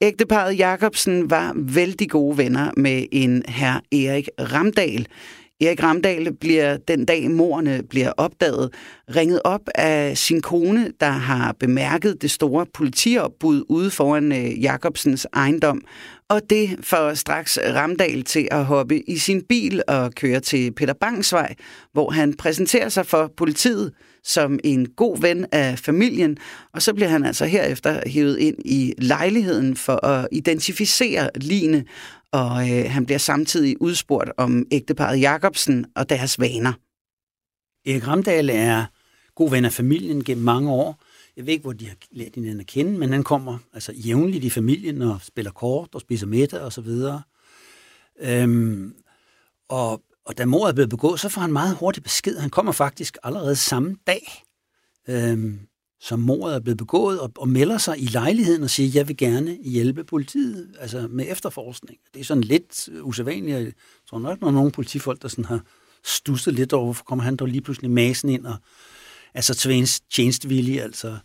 Ægteparret Jacobsen var vældig gode venner med en herr Erik Ramdal. Erik Ramdal bliver den dag, mordene bliver opdaget, ringet op af sin kone, der har bemærket det store politiopbud ude foran Jacobsens ejendom. Og det får straks Ramdal til at hoppe i sin bil og køre til Peter Bangsvej, hvor han præsenterer sig for politiet som en god ven af familien. Og så bliver han altså herefter hævet ind i lejligheden for at identificere ligene. Og øh, han bliver samtidig udspurgt om ægteparret Jacobsen og deres vaner. Erik Ramdal er god ven af familien gennem mange år. Jeg ved ikke, hvor de har lært hinanden at kende, men han kommer altså jævnligt i familien og spiller kort og spiser middag og så videre. Øhm, og, og da mordet blev begået, så får han meget hurtig besked. Han kommer faktisk allerede samme dag, øhm, som mordet er blevet begået, og, og melder sig i lejligheden og siger, jeg vil gerne hjælpe politiet altså med efterforskning. Det er sådan lidt usædvanligt. Jeg tror nok, når nogle politifolk, der sådan har stusset lidt over, hvorfor kommer han dog lige pludselig masen ind og altså tjenestevillig, altså.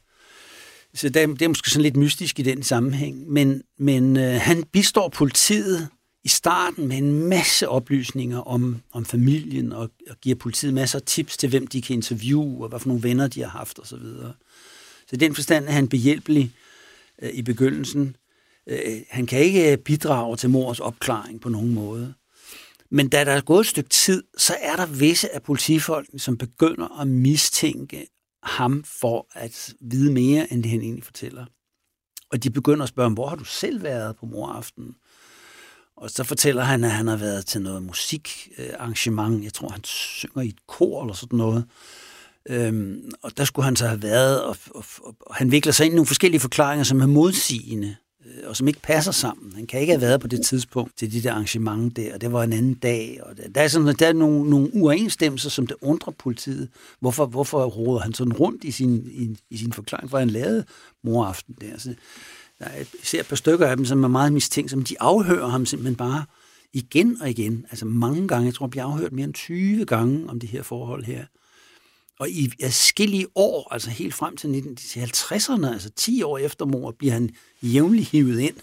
Så det er, det er måske sådan lidt mystisk i den sammenhæng. Men, men øh, han bistår politiet i starten med en masse oplysninger om, om familien, og, og giver politiet masser af tips til, hvem de kan interviewe, og hvad for nogle venner de har haft, og så videre. Så i den forstand er han behjælpelig øh, i begyndelsen. Øh, han kan ikke bidrage til mordets opklaring på nogen måde. Men da der er gået et stykke tid, så er der visse af politifolkene, som begynder at mistænke ham for at vide mere, end det han egentlig fortæller. Og de begynder at spørge ham, hvor har du selv været på moraften? Og så fortæller han, at han har været til noget musikarrangement. Jeg tror, han synger i et kor eller sådan noget. Øhm, og der skulle han så have været, og, og, og, og han vikler sig ind i nogle forskellige forklaringer, som er modsigende, og som ikke passer sammen. Han kan ikke have været på det tidspunkt til de der arrangement der, og det var en anden dag. Og der er, sådan, der er nogle, nogle uoverensstemmelser, som det undrer politiet. Hvorfor, hvorfor roder han sådan rundt i sin, i, i sin forklaring, for han lavede moraften der? Så der er især et par stykker af dem, som er meget mistænkt, som de afhører ham simpelthen bare igen og igen. Altså mange gange, jeg tror, vi har afhørt mere end tyve gange om det her forhold her. Og i adskillige år, altså helt frem til nitten halvtredserne, altså ti år efter mordet, bliver han jævnligt hivet ind,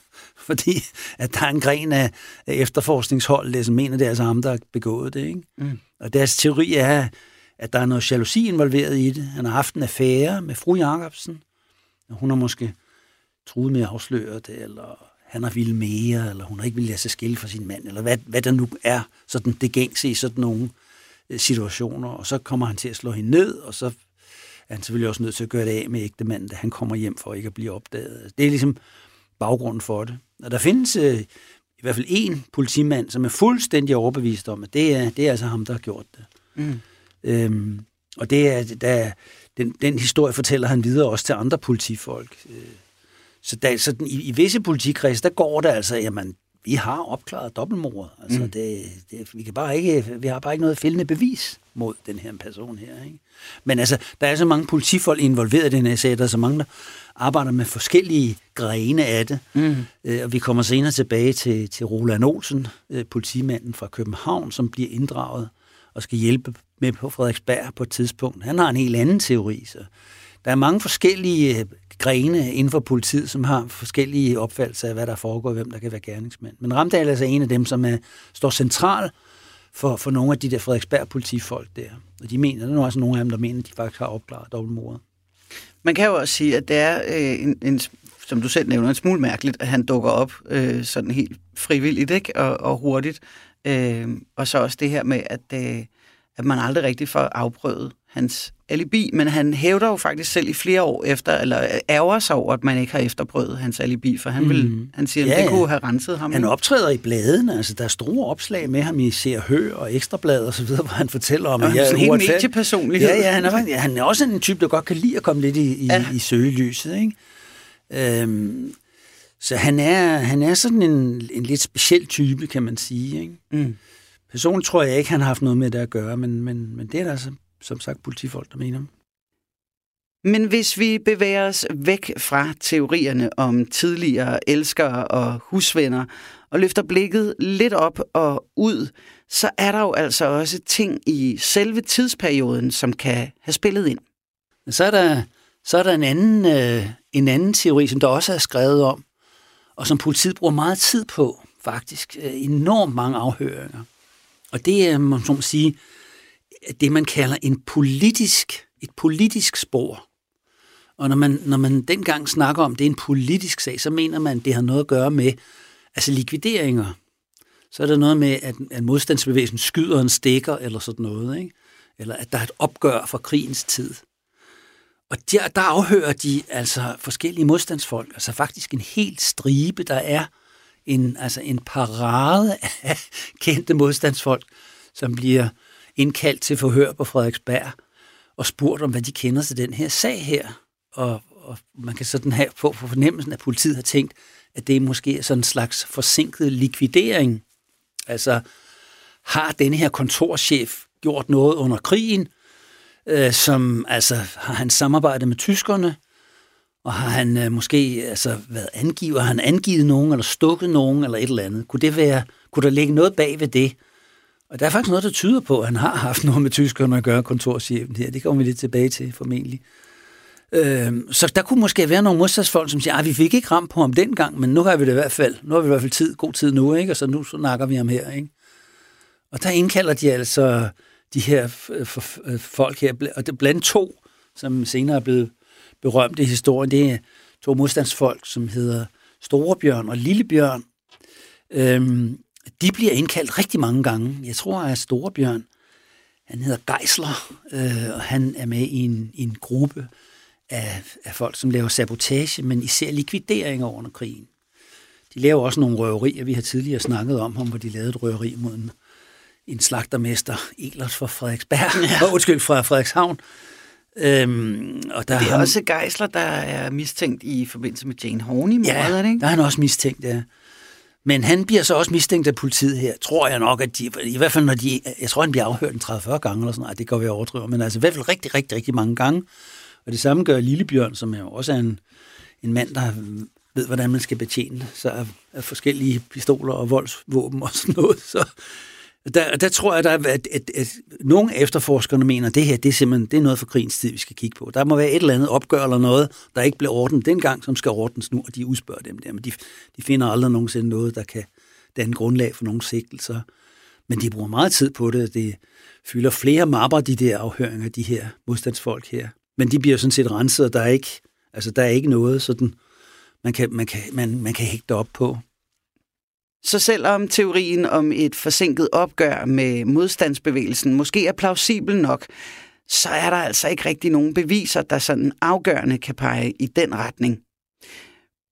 fordi at der er en gren af efterforskningshold, som mener, det er altså ham, der har begået det. Ikke? Mm. Og deres teori er, at der er noget jalousi involveret i det. Han har haft en affære med fru Jacobsen, og hun har måske truet med at afsløre det, eller han har ville mere, eller hun har ikke ville lade sig skille fra sin mand, eller hvad, hvad der nu er sådan det gængse i sådan nogen situationer, og så kommer han til at slå hende ned, og så er han selvfølgelig også nødt til at gøre det af med ægtemanden, da han kommer hjem for ikke at blive opdaget. Det er ligesom baggrunden for det. Og der findes øh, i hvert fald en politimand, som er fuldstændig overbevist om, at det er, det er altså ham, der har gjort det. Mm. Øhm, og det er, der, den, den historie fortæller han videre også til andre politifolk. Øh, så der, så den, i, i visse politikreds, der går det altså, jamen, vi har opklaret dobbeltmord. Altså mm. det, det, vi kan bare ikke, vi har bare ikke noget fældende bevis mod den her person her. Ikke? Men altså, der er så mange politifolk involveret i den her sag, der er så mange, der arbejder med forskellige grene af det. Mm. Øh, og vi kommer senere tilbage til, til Roland Olsen, øh, politimanden fra København, som bliver inddraget og skal hjælpe med på Frederiksberg på et tidspunkt. Han har en helt anden teori, så der er mange forskellige grene inden for politiet, som har forskellige opfattelser af, hvad der foregår, hvem der kan være gerningsmand. Men Ramdal er altså en af dem, som er, står central for, for nogle af de der Frederiksberg-politifolk der. Og de mener, der er altså nogle af dem, der mener, at de faktisk har opklaret dobbeltmordet. Man kan jo også sige, at det er, øh, en, en, som du selv nævner, en smule mærkeligt, at han dukker op øh, sådan helt frivilligt, ikke? Og, og hurtigt. Øh, og så også det her med, at, øh, at man aldrig rigtig får afprøvet hans alibi, men han hævder jo faktisk selv i flere år efter, eller ærger sig over, at man ikke har efterprøvet hans alibi, for han, vil, mm. han siger, at ja, det kunne have renset ham. Han optræder i bladene, altså der er store opslag med ham i Se og Hør og Ekstrablad og så videre, hvor han fortæller om, ja, at jeg er en helt mediepersonlighed. Ja, ja, han er, han er også en type, der godt kan lide at komme lidt i, i, ja. i søgelyset, ikke? Øhm, Så han er, han er sådan en, en lidt speciel type, kan man sige. Ikke? Mm. Personligt tror jeg ikke, han har haft noget med det at gøre, men, men, men det er der som, som sagt politifolk, der mener. Men hvis vi bevæger os væk fra teorierne om tidligere elskere og husvenner, og løfter blikket lidt op og ud, så er der jo altså også ting i selve tidsperioden, som kan have spillet ind. Så er der, så er der en, anden, øh, en anden teori, som der også er skrevet om, og som politiet bruger meget tid på, faktisk. Enormt mange afhøringer. Og det er, man må sige, det man kalder en politisk, et politisk spor. Og når man, når man dengang snakker om, det er en politisk sag, så mener man, det har noget at gøre med altså likvideringer. Så er der noget med, at, at modstandsbevægelsen skyder en stikker, eller sådan noget, ikke? Eller at der er et opgør fra krigens tid. Og der, der afhører de altså forskellige modstandsfolk, altså faktisk en helt stribe, der er en, altså en parade af kendte modstandsfolk, som bliver indkaldt til forhør på Frederiksberg og spurgt om, hvad de kender til den her sag her. Og, og man kan sådan have på fornemmelsen, at politiet har tænkt, at det måske er sådan en slags forsinket likvidering. Altså, har denne her kontorchef gjort noget under krigen, øh, som, altså, har han samarbejdet med tyskerne, og har han øh, måske, altså, været angiver, har han angivet nogen, eller stukket nogen, eller et eller andet? Kunne det være, kunne der ligge noget bag ved det? Og der er faktisk noget, der tyder på, at han har haft noget med tyskerne at gøre, kontorchefen her. Det kommer vi lidt tilbage til, formentlig. Så der kunne måske være nogle modstandsfolk, som siger, at vi fik ikke ramt på ham dengang, men nu har vi det i hvert fald. Nu har vi i hvert fald tid, god tid nu, ikke? Og så nu snakker vi ham her. Ikke? Og der indkalder de altså de her folk her, og det blandt to, som senere er blevet berømt i historien, det er to modstandsfolk, som hedder Storebjørn og Lillebjørn. De bliver indkaldt rigtig mange gange. Jeg tror, at Storebjørn, han hedder Geisler, og han er med i en, i en gruppe, Af, af folk, som laver sabotage, men især likvideringer under krigen. De laver også nogle røverier, vi har tidligere snakket om, hvor de lavede et røveri mod en, en slagtermester, Eglert fra Frederiksberg, ja. Undskyld, fra Frederikshavn. Øhm, og der det er han, også Geisler, der er mistænkt i forbindelse med Jane Horney. Ja, det, ikke? Der er han også mistænkt, ja. Men han bliver så også mistænkt af politiet her, tror jeg nok, at de, i hvert fald når de, jeg tror, han bliver afhørt en tredive fyrre gange, eller sådan noget, det går vi overdriver, men altså i hvert fald rigtig, rigtig, rigtig mange gange. Og det samme gør Lillebjørn, som er også en, en mand, der ved, hvordan man skal betjene sig af forskellige pistoler og voldsvåben og sådan noget. Så der, der tror jeg, der, at, at, at, at nogle efterforskerne mener, at det her det er, simpelthen, det er noget for krigens tid, vi skal kigge på. Der må være et eller andet opgør eller noget, der ikke blev ordnet dengang, som skal ordnes nu, og de udspørger dem der. Men de, de finder aldrig nogensinde noget, der kan danne grundlag for nogle sigtelser. Men de bruger meget tid på det, og det fylder flere mapper, de der afhøringer, de her modstandsfolk her. Men de bliver sådan set renset, og der er ikke, altså der er ikke noget sådan, man kan, man kan, man, man kan hægte op på. Så selvom teorien om et forsinket opgør med modstandsbevægelsen måske er plausibel nok, så er der altså ikke rigtig nogen beviser, der sådan afgørende kan pege i den retning.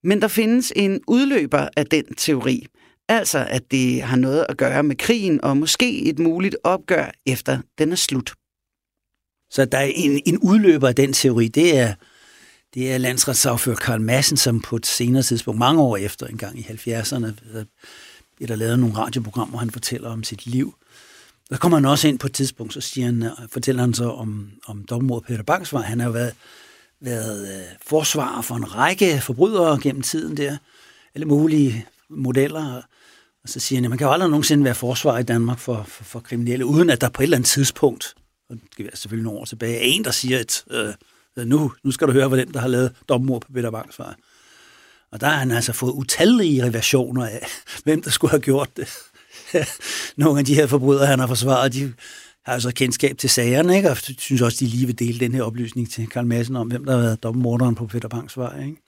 Men der findes en udløber af den teori, altså at det har noget at gøre med krigen og måske et muligt opgør efter den er slut. Så der er en, en udløber af den teori, det er, det er landsretssagfører Karl Madsen, som på et senere tidspunkt, mange år efter, en gang i halvfjerdserne, bliver der lavet nogle radioprogrammer, hvor han fortæller om sit liv. Der kommer han også ind på et tidspunkt, så siger han, fortæller han så om, om dobbeltmordet Peter Bangsvej. Han har jo været, været forsvarer for en række forbrydere gennem tiden der, alle mulige modeller. Og så siger han, at man kan jo aldrig nogensinde være forsvarer i Danmark for, for, for kriminelle, uden at der på et eller andet tidspunkt, og det skal være selvfølgelig nogle år tilbage, er en, der siger, at øh, nu, nu skal du høre, hvordan der har lavet dobbeltmord på Peter Bangsvej. Og der har han altså fået utallige reversioner af, hvem der skulle have gjort det. Nogle af de her forbrydere, han har forsvaret, de har altså kendskab til sagerne, ikke? Og jeg synes også, de lige vil dele den her oplysning til Karl Madsen om, hvem der har været dobbeltmorderen på Peter Bangsvej, ikke?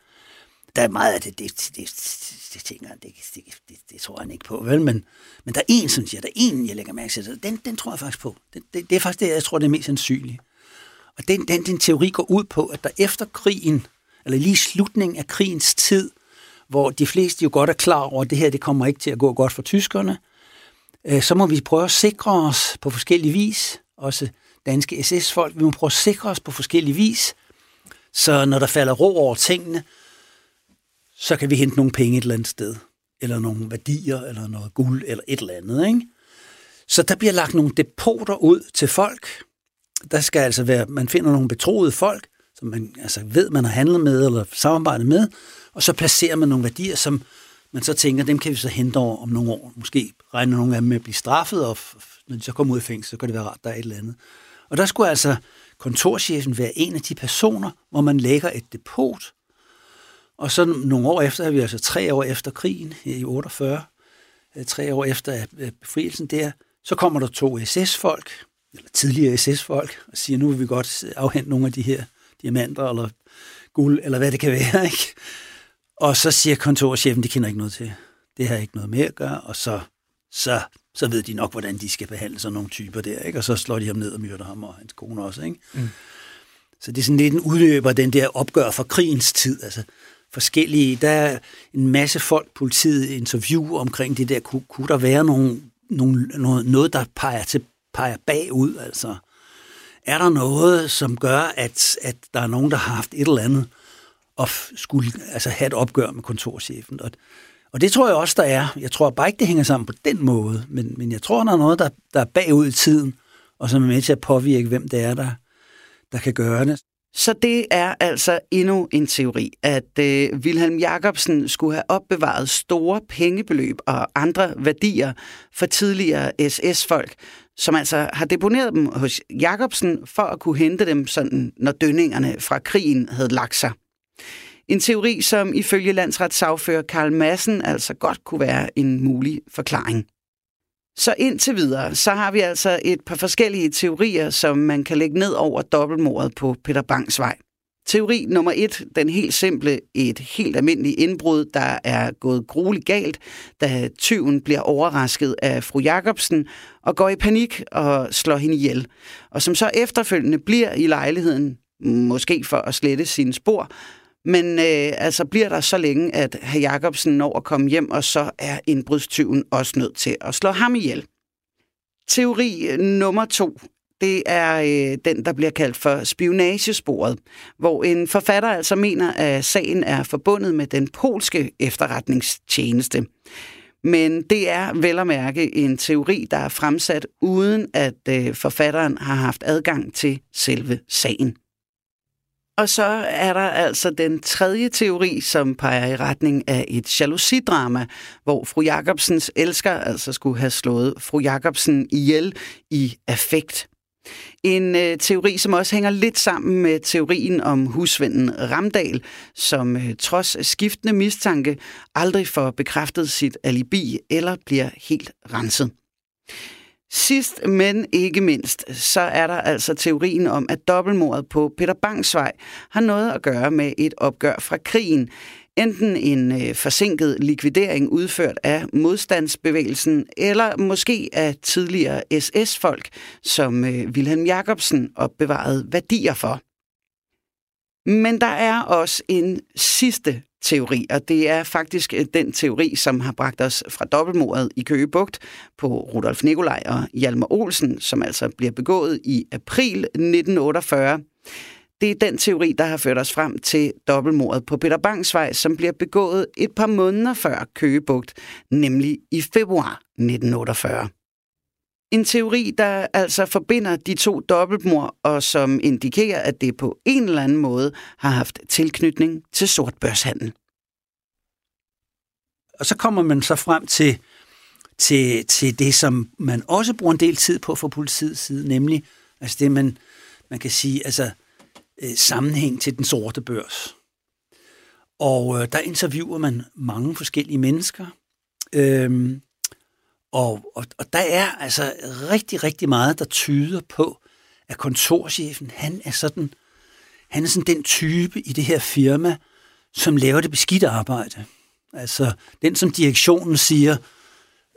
Der er meget af det, det, det, det, det tænker han, det, det, det, det tror han ikke på, vel? Men, men der er en, som siger, der er en, jeg lægger mærke til, den, den tror jeg faktisk på. Den, det, det er faktisk det, jeg tror, det er mest sandsynligt. Og den, den, den teori går ud på, at der efter krigen, eller lige slutningen af krigens tid, hvor de fleste jo godt er klar over, at det her, det kommer ikke til at gå godt for tyskerne, øh, så må vi prøve at sikre os på forskellige vis, også danske S S-folk, vi må prøve at sikre os på forskellige vis, så når der falder ro over tingene, så kan vi hente nogle penge et eller andet sted, eller nogle værdier, eller noget guld, eller et eller andet, ikke? Så der bliver lagt nogle depoter ud til folk. Der skal altså være, man finder nogle betroede folk, som man altså ved, man har handlet med, eller samarbejdet med, og så placerer man nogle værdier, som man så tænker, dem kan vi så hente over om nogle år. Måske regner nogle af dem med at blive straffet, og når de så kommer ud af fængsel, så kan det være rart, der er et eller andet. Og der skulle altså kontorchefen være en af de personer, hvor man lægger et depot. Og så nogle år efter, har vi altså tre år efter krigen i otteogfyrre, tre år efter befrielsen der, så kommer der to S S-folk, eller tidligere S S-folk, og siger, nu vil vi godt afhente nogle af de her diamanter, eller guld, eller hvad det kan være, ikke? Og så siger kontorchefen, det kender ikke noget til. Det har ikke noget med at gøre, og så, så, så ved de nok, hvordan de skal behandle sådan nogle typer der, ikke? Og så slår de ham ned og myrder ham, og hans kone også, ikke? Mm. Så det er sådan lidt en udløber, den der opgør fra krigens tid, altså forskellige, der er en masse folk, politiet interviewer omkring det der, kunne, kunne der være nogle, nogle, noget, der peger, til, peger bagud, altså er der noget, som gør, at, at der er nogen, der har haft et eller andet, og skulle altså have et opgør med kontorchefen. Og, og det tror jeg også, der er. Jeg tror bare ikke, det hænger sammen på den måde, men, men jeg tror, der er noget, der, der er bagud i tiden, og som er med til at påvirke, hvem det er, der, der kan gøre det. Så det er altså endnu en teori, at øh, Vilhelm Jacobsen skulle have opbevaret store pengebeløb og andre værdier for tidligere S S-folk, som altså har deponeret dem hos Jacobsen for at kunne hente dem, sådan, når dønningerne fra krigen havde lagt sig. En teori, som ifølge landsretssagfører Karl Madsen altså godt kunne være en mulig forklaring. Så indtil videre, så har vi altså et par forskellige teorier, som man kan lægge ned over dobbeltmordet på Peter Bangsvej. Teori nummer et, den helt simple, et helt almindeligt indbrud, der er gået grueligt galt, da tyven bliver overrasket af fru Jacobsen og går i panik og slår hende ihjel. Og som så efterfølgende bliver i lejligheden, måske for at slette sine spor, men øh, altså bliver der så længe, at hr. Jacobsen når at komme hjem, og så er indbrudstyven også nødt til at slå ham ihjel. Teori nummer to, det er øh, den, der bliver kaldt for spionagesporet, hvor en forfatter altså mener, at sagen er forbundet med den polske efterretningstjeneste. Men det er vel at mærke en teori, der er fremsat, uden at øh, forfatteren har haft adgang til selve sagen. Og så er der altså den tredje teori, som peger i retning af et jalousidrama, hvor fru Jacobsens elsker altså skulle have slået fru Jacobsen ihjel i affekt. En øh, teori, som også hænger lidt sammen med teorien om husvennen Ramdal, som øh, trods skiftende mistanke aldrig får bekræftet sit alibi eller bliver helt renset. Sidst, men ikke mindst, så er der altså teorien om, at dobbeltmordet på Peter Bangsvej har noget at gøre med et opgør fra krigen. Enten en forsinket likvidering udført af modstandsbevægelsen, eller måske af tidligere S S-folk, som Vilhelm Jacobsen opbevarede værdier for. Men der er også en sidste teori, og det er faktisk den teori, som har bragt os fra dobbeltmordet i Køgebugt på Rudolf Nikolaj og Hjalmar Olsen, som altså bliver begået i april nitten otteogfyrre. Det er den teori, der har ført os frem til dobbeltmordet på Peter Bangsvej, som bliver begået et par måneder før Køgebugt, nemlig i februar nitten otteogfyrre. En teori, der altså forbinder de to dobbeltmord, og som indikerer, at det på en eller anden måde har haft tilknytning til sortbørshandel. Og så kommer man så frem til, til, til det, som man også bruger en del tid på fra politiets side, nemlig altså det, man, man kan sige, altså sammenhæng til den sorte børs. Og øh, der interviewer man mange forskellige mennesker, øhm, Og, og, og der er altså rigtig, rigtig meget, der tyder på, at kontorchefen, han er sådan, han er sådan den type i det her firma, som laver det beskidte arbejde. Altså den, som direktionen siger,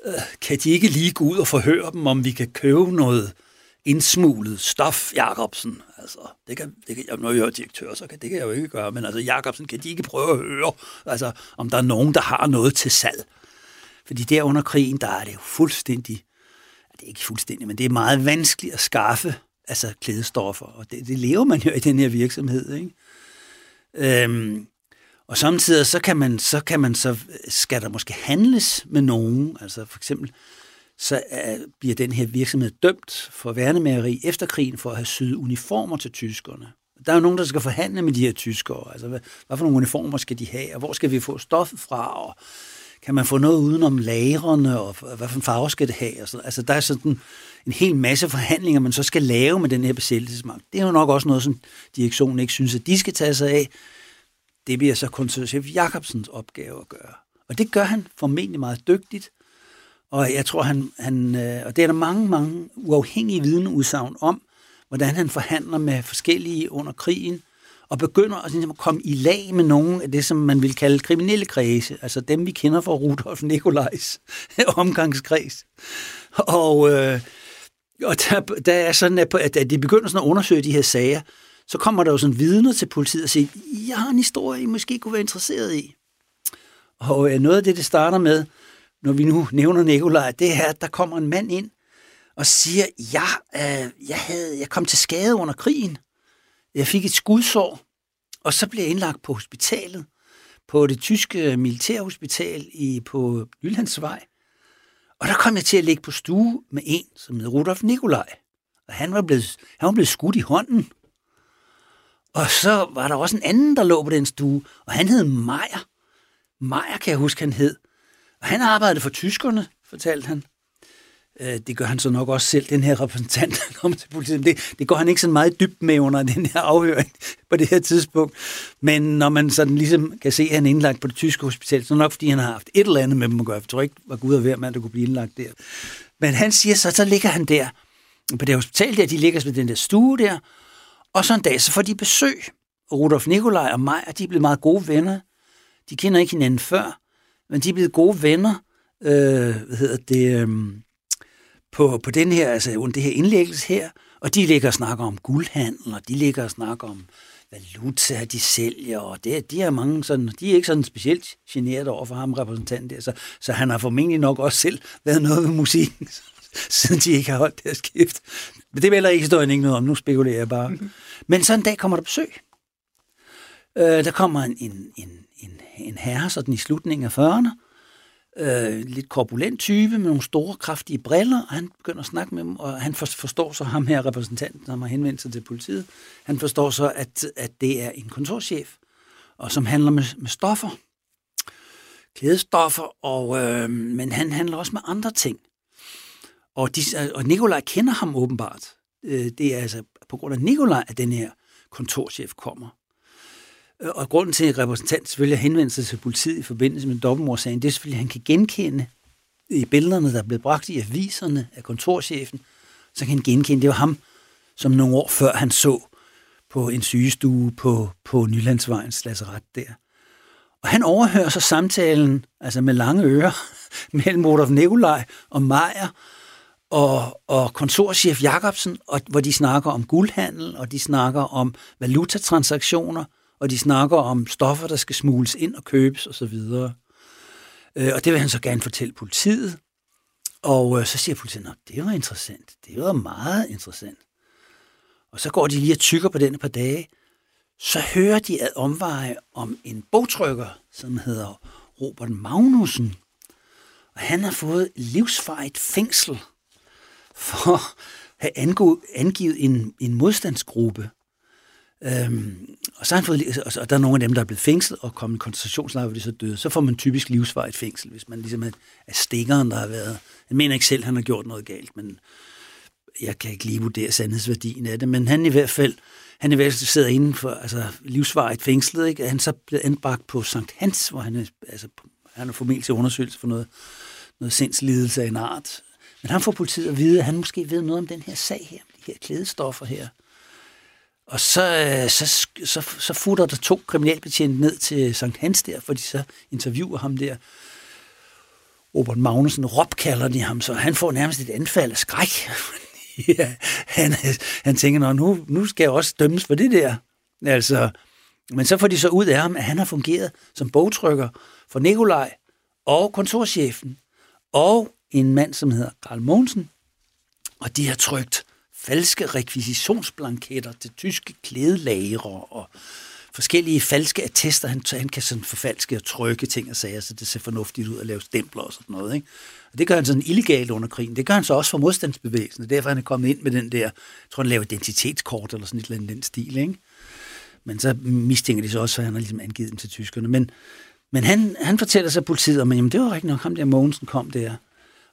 øh, kan de ikke lige gå ud og forhøre dem, om vi kan købe noget indsmuglet stof, Jacobsen? Altså, det kan, det kan, når jeg er direktør, så kan, det kan jeg jo ikke gøre, men altså Jacobsen, kan de ikke prøve at høre, altså, om der er nogen, der har noget til salg? Fordi der under krigen, der er det jo fuldstændig, det er ikke fuldstændig, men det er meget vanskeligt at skaffe altså klædestoffer, og det, det lever man jo i den her virksomhed, ikke? Øhm, Og samtidig så kan man så kan man så skal der måske handles med nogen, altså for eksempel så uh, bliver den her virksomhed dømt for værnemageri efter krigen for at have syet uniformer til tyskerne. Der er jo nogen, der skal forhandle med de her tyskere. Altså, hvad, hvad for nogle uniformer skal de have, og hvor skal vi få stoffet fra, og kan man få noget udenom lagrene, og hvad for en farve skal det have? Og sådan. Altså, der er sådan en, en hel masse forhandlinger, man så skal lave med den her besættelsesmagt. Det er jo nok også noget, som direktionen ikke synes, at de skal tage sig af. Det bliver så koncernchef Jacobsens opgave at gøre. Og det gør han formentlig meget dygtigt. Og jeg tror, han, han og det er der mange, mange uafhængige vidneudsagn om, hvordan han forhandler med forskellige under krigen, og begynder at, sådan, at komme i lag med nogle af det, som man vil kalde kriminelle kredse, altså dem, vi kender fra Rudolf Nikolajs omgangskreds. Og, øh, og der, der er sådan, at da de begynder sådan at undersøge de her sager, så kommer der jo sådan vidner til politiet og siger, jeg har en historie, I måske kunne være interesseret i. Og øh, noget af det, det starter med, når vi nu nævner Nikolaj, det er, at der kommer en mand ind, og siger, ja, øh, jeg, havde, jeg kom til skade under krigen. Jeg fik et skudsår, og så blev jeg indlagt på hospitalet, på det tyske militærhospital i, på Nylandsvej. Og der kom jeg til at ligge på stue med en, som hed Rudolf Nikolaj. Og han var, blevet, han var blevet skudt i hånden. Og så var der også en anden, der lå på den stue, og han hed Meier. Meier kan jeg huske, han hed. Og han arbejdede for tyskerne, fortalte han. Det gør han så nok også selv, den her repræsentant, der kommer til politiet. Det, det går han ikke så meget dybt med under den her afhøring på det her tidspunkt. Men når man sådan ligesom kan se, at han er indlagt på det tyske hospital, så nok fordi han har haft et eller andet med dem at gøre. Jeg tror ikke, var Gud og hver mand, der kunne blive indlagt der. Men han siger så, så ligger han der på det hospital der, de ligger ved den der stue der, og så en dag, så får de besøg. Rudolf Nikolaj og mig, og de er blevet meget gode venner. De kender ikke hinanden før, men de er blevet gode venner. Øh, hvad hedder det... Øh, På, på den her, altså under det her indlæggelse her, og de ligger og snakker om guldhandel, og de ligger og snakker om valuta, de sælger, og det, de er mange sådan, de er ikke sådan specielt generet over for ham, repræsentant der, så, så han har formentlig nok også selv været noget ved musikken, siden de ikke har holdt deres kæft. Men det melder ikke historien ikke noget om, nu spekulerer jeg bare. Mm-hmm. Men sådan en dag kommer der besøg. Øh, der kommer en, en, en, en, en herre, sådan i slutningen af fyrrerne, Øh, lidt korpulent type med nogle store, kraftige briller, og han begynder at snakke med dem, og han forstår så ham her, repræsentanten, som har henvendt sig til politiet, han forstår så, at, at det er en kontorchef, og som handler med, med stoffer, klædestoffer, og, øh, men han handler også med andre ting. Og, de, og Nikolaj kender ham åbenbart. Øh, det er altså på grund af Nikolaj, at den her kontorchef kommer. Og grunden til, at repræsentant selvfølgelig har henvendt sig til politiet i forbindelse med dobbeltmordsagen, det er selvfølgelig, at han kan genkende i billederne, der blev bragt i aviserne af kontorchefen, så kan han genkende, det var ham, som nogle år før han så på en sygestue på, på Nylandsvejens lazaret der. Og han overhører så samtalen, altså med lange ører, mellem Rudolf Nikolaj og Meier og, og kontorchef Jacobsen, og, hvor de snakker om guldhandel, og de snakker om valutatransaktioner, og de snakker om stoffer, der skal smugles ind og købes og så videre. Øh, og det vil han så gerne fortælle politiet. Og øh, så siger politiet, at det var interessant. Det var meget interessant. Og så går de lige og tykker på den et par dage. Så hører de ad omveje om en bogtrykker, som hedder Robert Magnussen. Og han har fået livsvarigt fængsel for at have angivet en, en modstandsgruppe. Øhm, og så har han fået, og der er nogle af dem, der er blevet fængslet og kommet i koncentrationslejre, hvor de så døde, så får man typisk livsvarigt fængsel, hvis man ligesom er, er stikkeren, der har været. Jeg mener ikke selv, at han har gjort noget galt, men jeg kan ikke lige vurdere sandhedsværdien af det, men han i hvert fald, han i hvert fald sidder inden for altså, livsvarigt fængslet, ikke? Han så blevet anbragt på Sankt Hans, hvor han er, altså, han er formelt til undersøgelse for noget, noget sindslidelse af en art. Men han får politiet at vide, at han måske ved noget om den her sag her, de her klædestoffer her. Og så, så, så, så futter der to kriminalbetjente ned til Sankt Hans der, fordi så interviewer ham der. Robert Magnussen, Rob kalder de ham, så han får nærmest et anfald af skræk. ja, han, han tænker, nu, nu skal jeg også dømmes for det der. Altså, men så får de så ud af ham, at han har fungeret som bogtrykker for Nikolaj og kontorchefen og en mand, som hedder Karl Mogensen. Og de har trykt falske rekvisitionsblanketter til tyske klædelagre og forskellige falske attester, han, han kan sådan forfalske og trykke ting og sager, så det ser fornuftigt ud at lave stempler og sådan noget, ikke? Og det gør han sådan illegalt under krigen. Det gør han så også for modstandsbevægelsen, og derfor er han kommet ind med den der, jeg tror han laver identitetskort eller sådan et eller andet den stil, ikke? Men så mistænker de så også, at han har ligesom angivet dem til tyskerne. Men, men han, han fortæller så politiet om, at jamen, det var rigtig nok ham der, Mogensen kom der.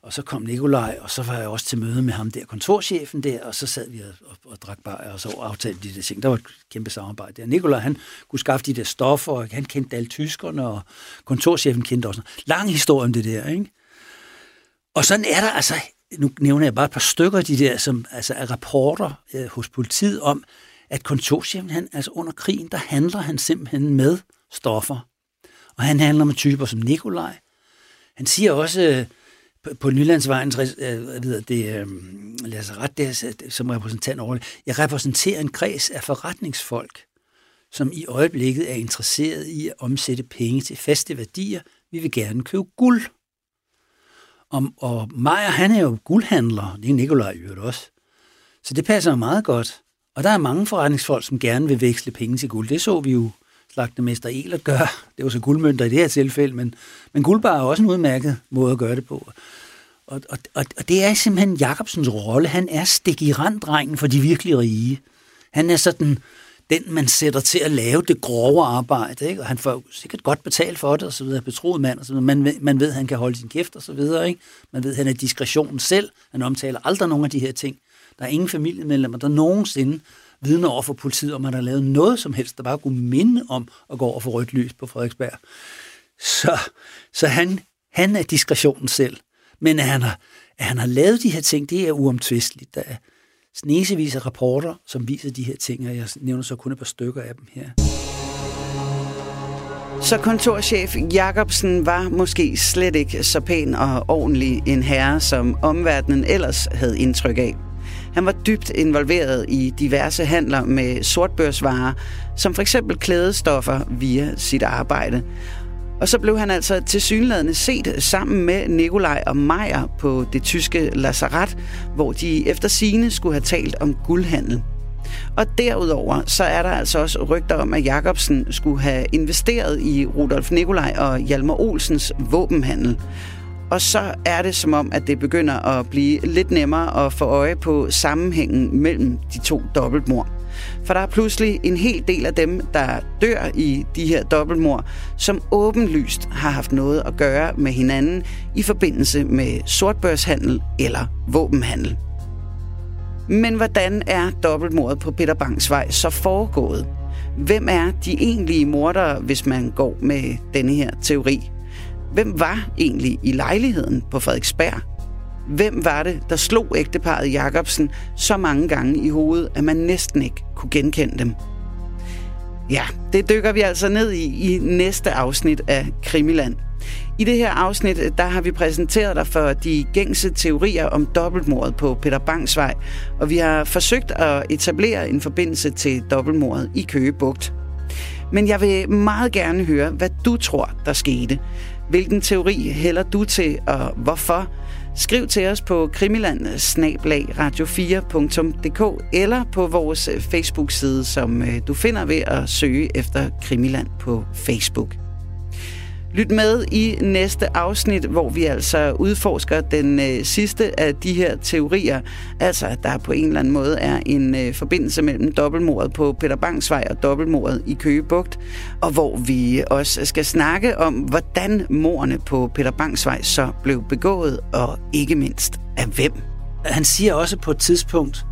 Og så kom Nikolaj, og så var jeg også til møde med ham der, kontorchefen der, og så sad vi og, og, og drak bajer, og så aftalte de der ting. Der var et kæmpe samarbejde der. Nikolaj, han kunne skaffe de der stoffer, og han kendte alle tyskerne, og kontorchefen kendte også. Lang historie om det der, ikke? Og sådan er der altså, nu nævner jeg bare et par stykker af de der, som altså er rapporter øh, hos politiet om, at kontorchefen, han, altså under krigen, der handler han simpelthen med stoffer. Og han handler med typer som Nikolaj. Han siger også... Øh, på Nylandsvejens øh, lazaret, som repræsentant over det, jeg repræsenterer en kreds af forretningsfolk, som i øjeblikket er interesseret i at omsætte penge til faste værdier. Vi vil gerne købe guld. Og, og Meier, han er jo guldhandler, det er Nikolaj jo også. Så det passer meget godt. Og der er mange forretningsfolk, som gerne vil veksle penge til guld. Det så vi jo slagtemester Eglert gør. Det var så guldmønter i det her tilfælde, men, men guldbar er også en udmærket måde at gøre det på. Og, og, og det er simpelthen Jacobsens rolle. Han er stikirand-drengen for de virkelig rige. Han er sådan den, man sætter til at lave det grove arbejde, ikke? Og han får sikkert godt betalt for det, og så videre, betroet mand, og så videre. Man, man ved, at han kan holde sin kæft, og så videre, ikke? Man ved, at han er diskretionen selv. Han omtaler aldrig nogen af de her ting. Der er ingen familiemedlemmer, der nogensinde vidner over for politiet, om man har lavet noget som helst, der bare kunne minde om at gå over for rødt lys på Frederiksberg. Så, så han, han er diskretionen selv. Men at han, har, at han har lavet de her ting, det er uomtvisteligt. Der er snesevis af rapporter, som viser de her ting, og jeg nævner så kun et par stykker af dem her. Så kontorchef Jacobsen var måske slet ikke så pæn og ordentlig en herre, som omverdenen ellers havde indtryk af. Han var dybt involveret i diverse handler med sortbørsvarer, som for eksempel klædestoffer via sit arbejde. Og så blev han altså tilsyneladende set sammen med Nikolaj og Meier på det tyske lazaret, hvor de efter sigende skulle have talt om guldhandel. Og derudover så er der altså også rygter om, at Jacobsen skulle have investeret i Rudolf Nikolaj og Hjalmar Olsens våbenhandel. Og så er det som om, at det begynder at blive lidt nemmere at få øje på sammenhængen mellem de to dobbeltmord. For der er pludselig en hel del af dem, der dør i de her dobbeltmord, som åbenlyst har haft noget at gøre med hinanden i forbindelse med sortbørshandel eller våbenhandel. Men hvordan er dobbeltmordet på Peter Bangsvej så foregået? Hvem er de egentlige mordere, hvis man går med denne her teori? Hvem var egentlig i lejligheden på Frederiksberg? Hvem var det, der slog ægteparret Jacobsen så mange gange i hovedet, at man næsten ikke kunne genkende dem? Ja, det dykker vi altså ned i i næste afsnit af Krimiland. I det her afsnit, der har vi præsenteret dig for de gængse teorier om dobbeltmordet på Peter Bangsvej, og vi har forsøgt at etablere en forbindelse til dobbeltmordet i Køgebugt. Men jeg vil meget gerne høre, hvad du tror, der skete. Hvilken teori hælder du til, og hvorfor? Skriv til os på krimiland bindestreg radio fire punktum d k eller på vores Facebook-side, som du finder ved at søge efter Krimiland på Facebook. Lyt med i næste afsnit, hvor vi altså udforsker den sidste af de her teorier. Altså, at der på en eller anden måde er en forbindelse mellem dobbeltmordet på Peter Bangsvej og dobbeltmordet i Køgebugt. Og hvor vi også skal snakke om, hvordan mordene på Peter Bangsvej så blev begået, og ikke mindst af hvem. Han siger også på et tidspunkt,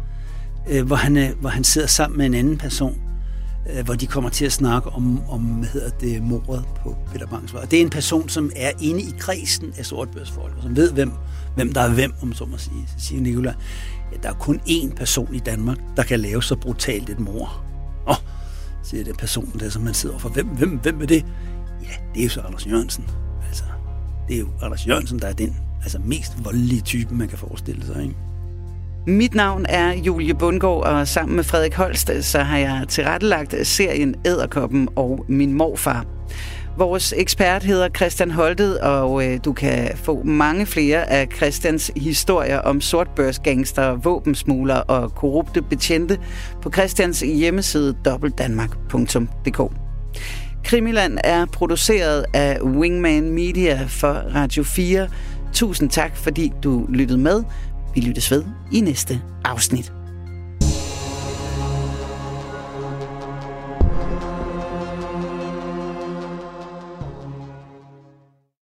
hvor han, hvor han sidder sammen med en anden person, hvor de kommer til at snakke om, om hvad hedder det, mordet på Peter Bangsvej. Og det er en person, som er inde i kredsen af sortbørsfolk, og som ved, hvem, hvem der er hvem, om så må sige. Så siger Nikolaj, ja, der er kun én person i Danmark, der kan lave så brutalt et mord. Åh, siger den person der, som man sidder overfor. Hvem, hvem, hvem er det? Ja, det er jo så Anders Jørgensen. Altså, det er jo Anders Jørgensen, der er den altså, mest voldelige type, man kan forestille sig, ikke? Mit navn er Julie Bundgaard, og sammen med Frederik Holst, så har jeg tilrettelagt serien Æderkoppen og min morfar, Vores ekspert hedder Christian Holtet, og øh, du kan få mange flere af Christians historier om sortbørsgangster, våbensmuglere og korrupte betjente på Christians hjemmeside dobbeltdanmark punktum d k. Krimiland er produceret af Wingman Media for Radio fire. Tusind tak, fordi du lyttede med. Vi lyttes ved i næste afsnit.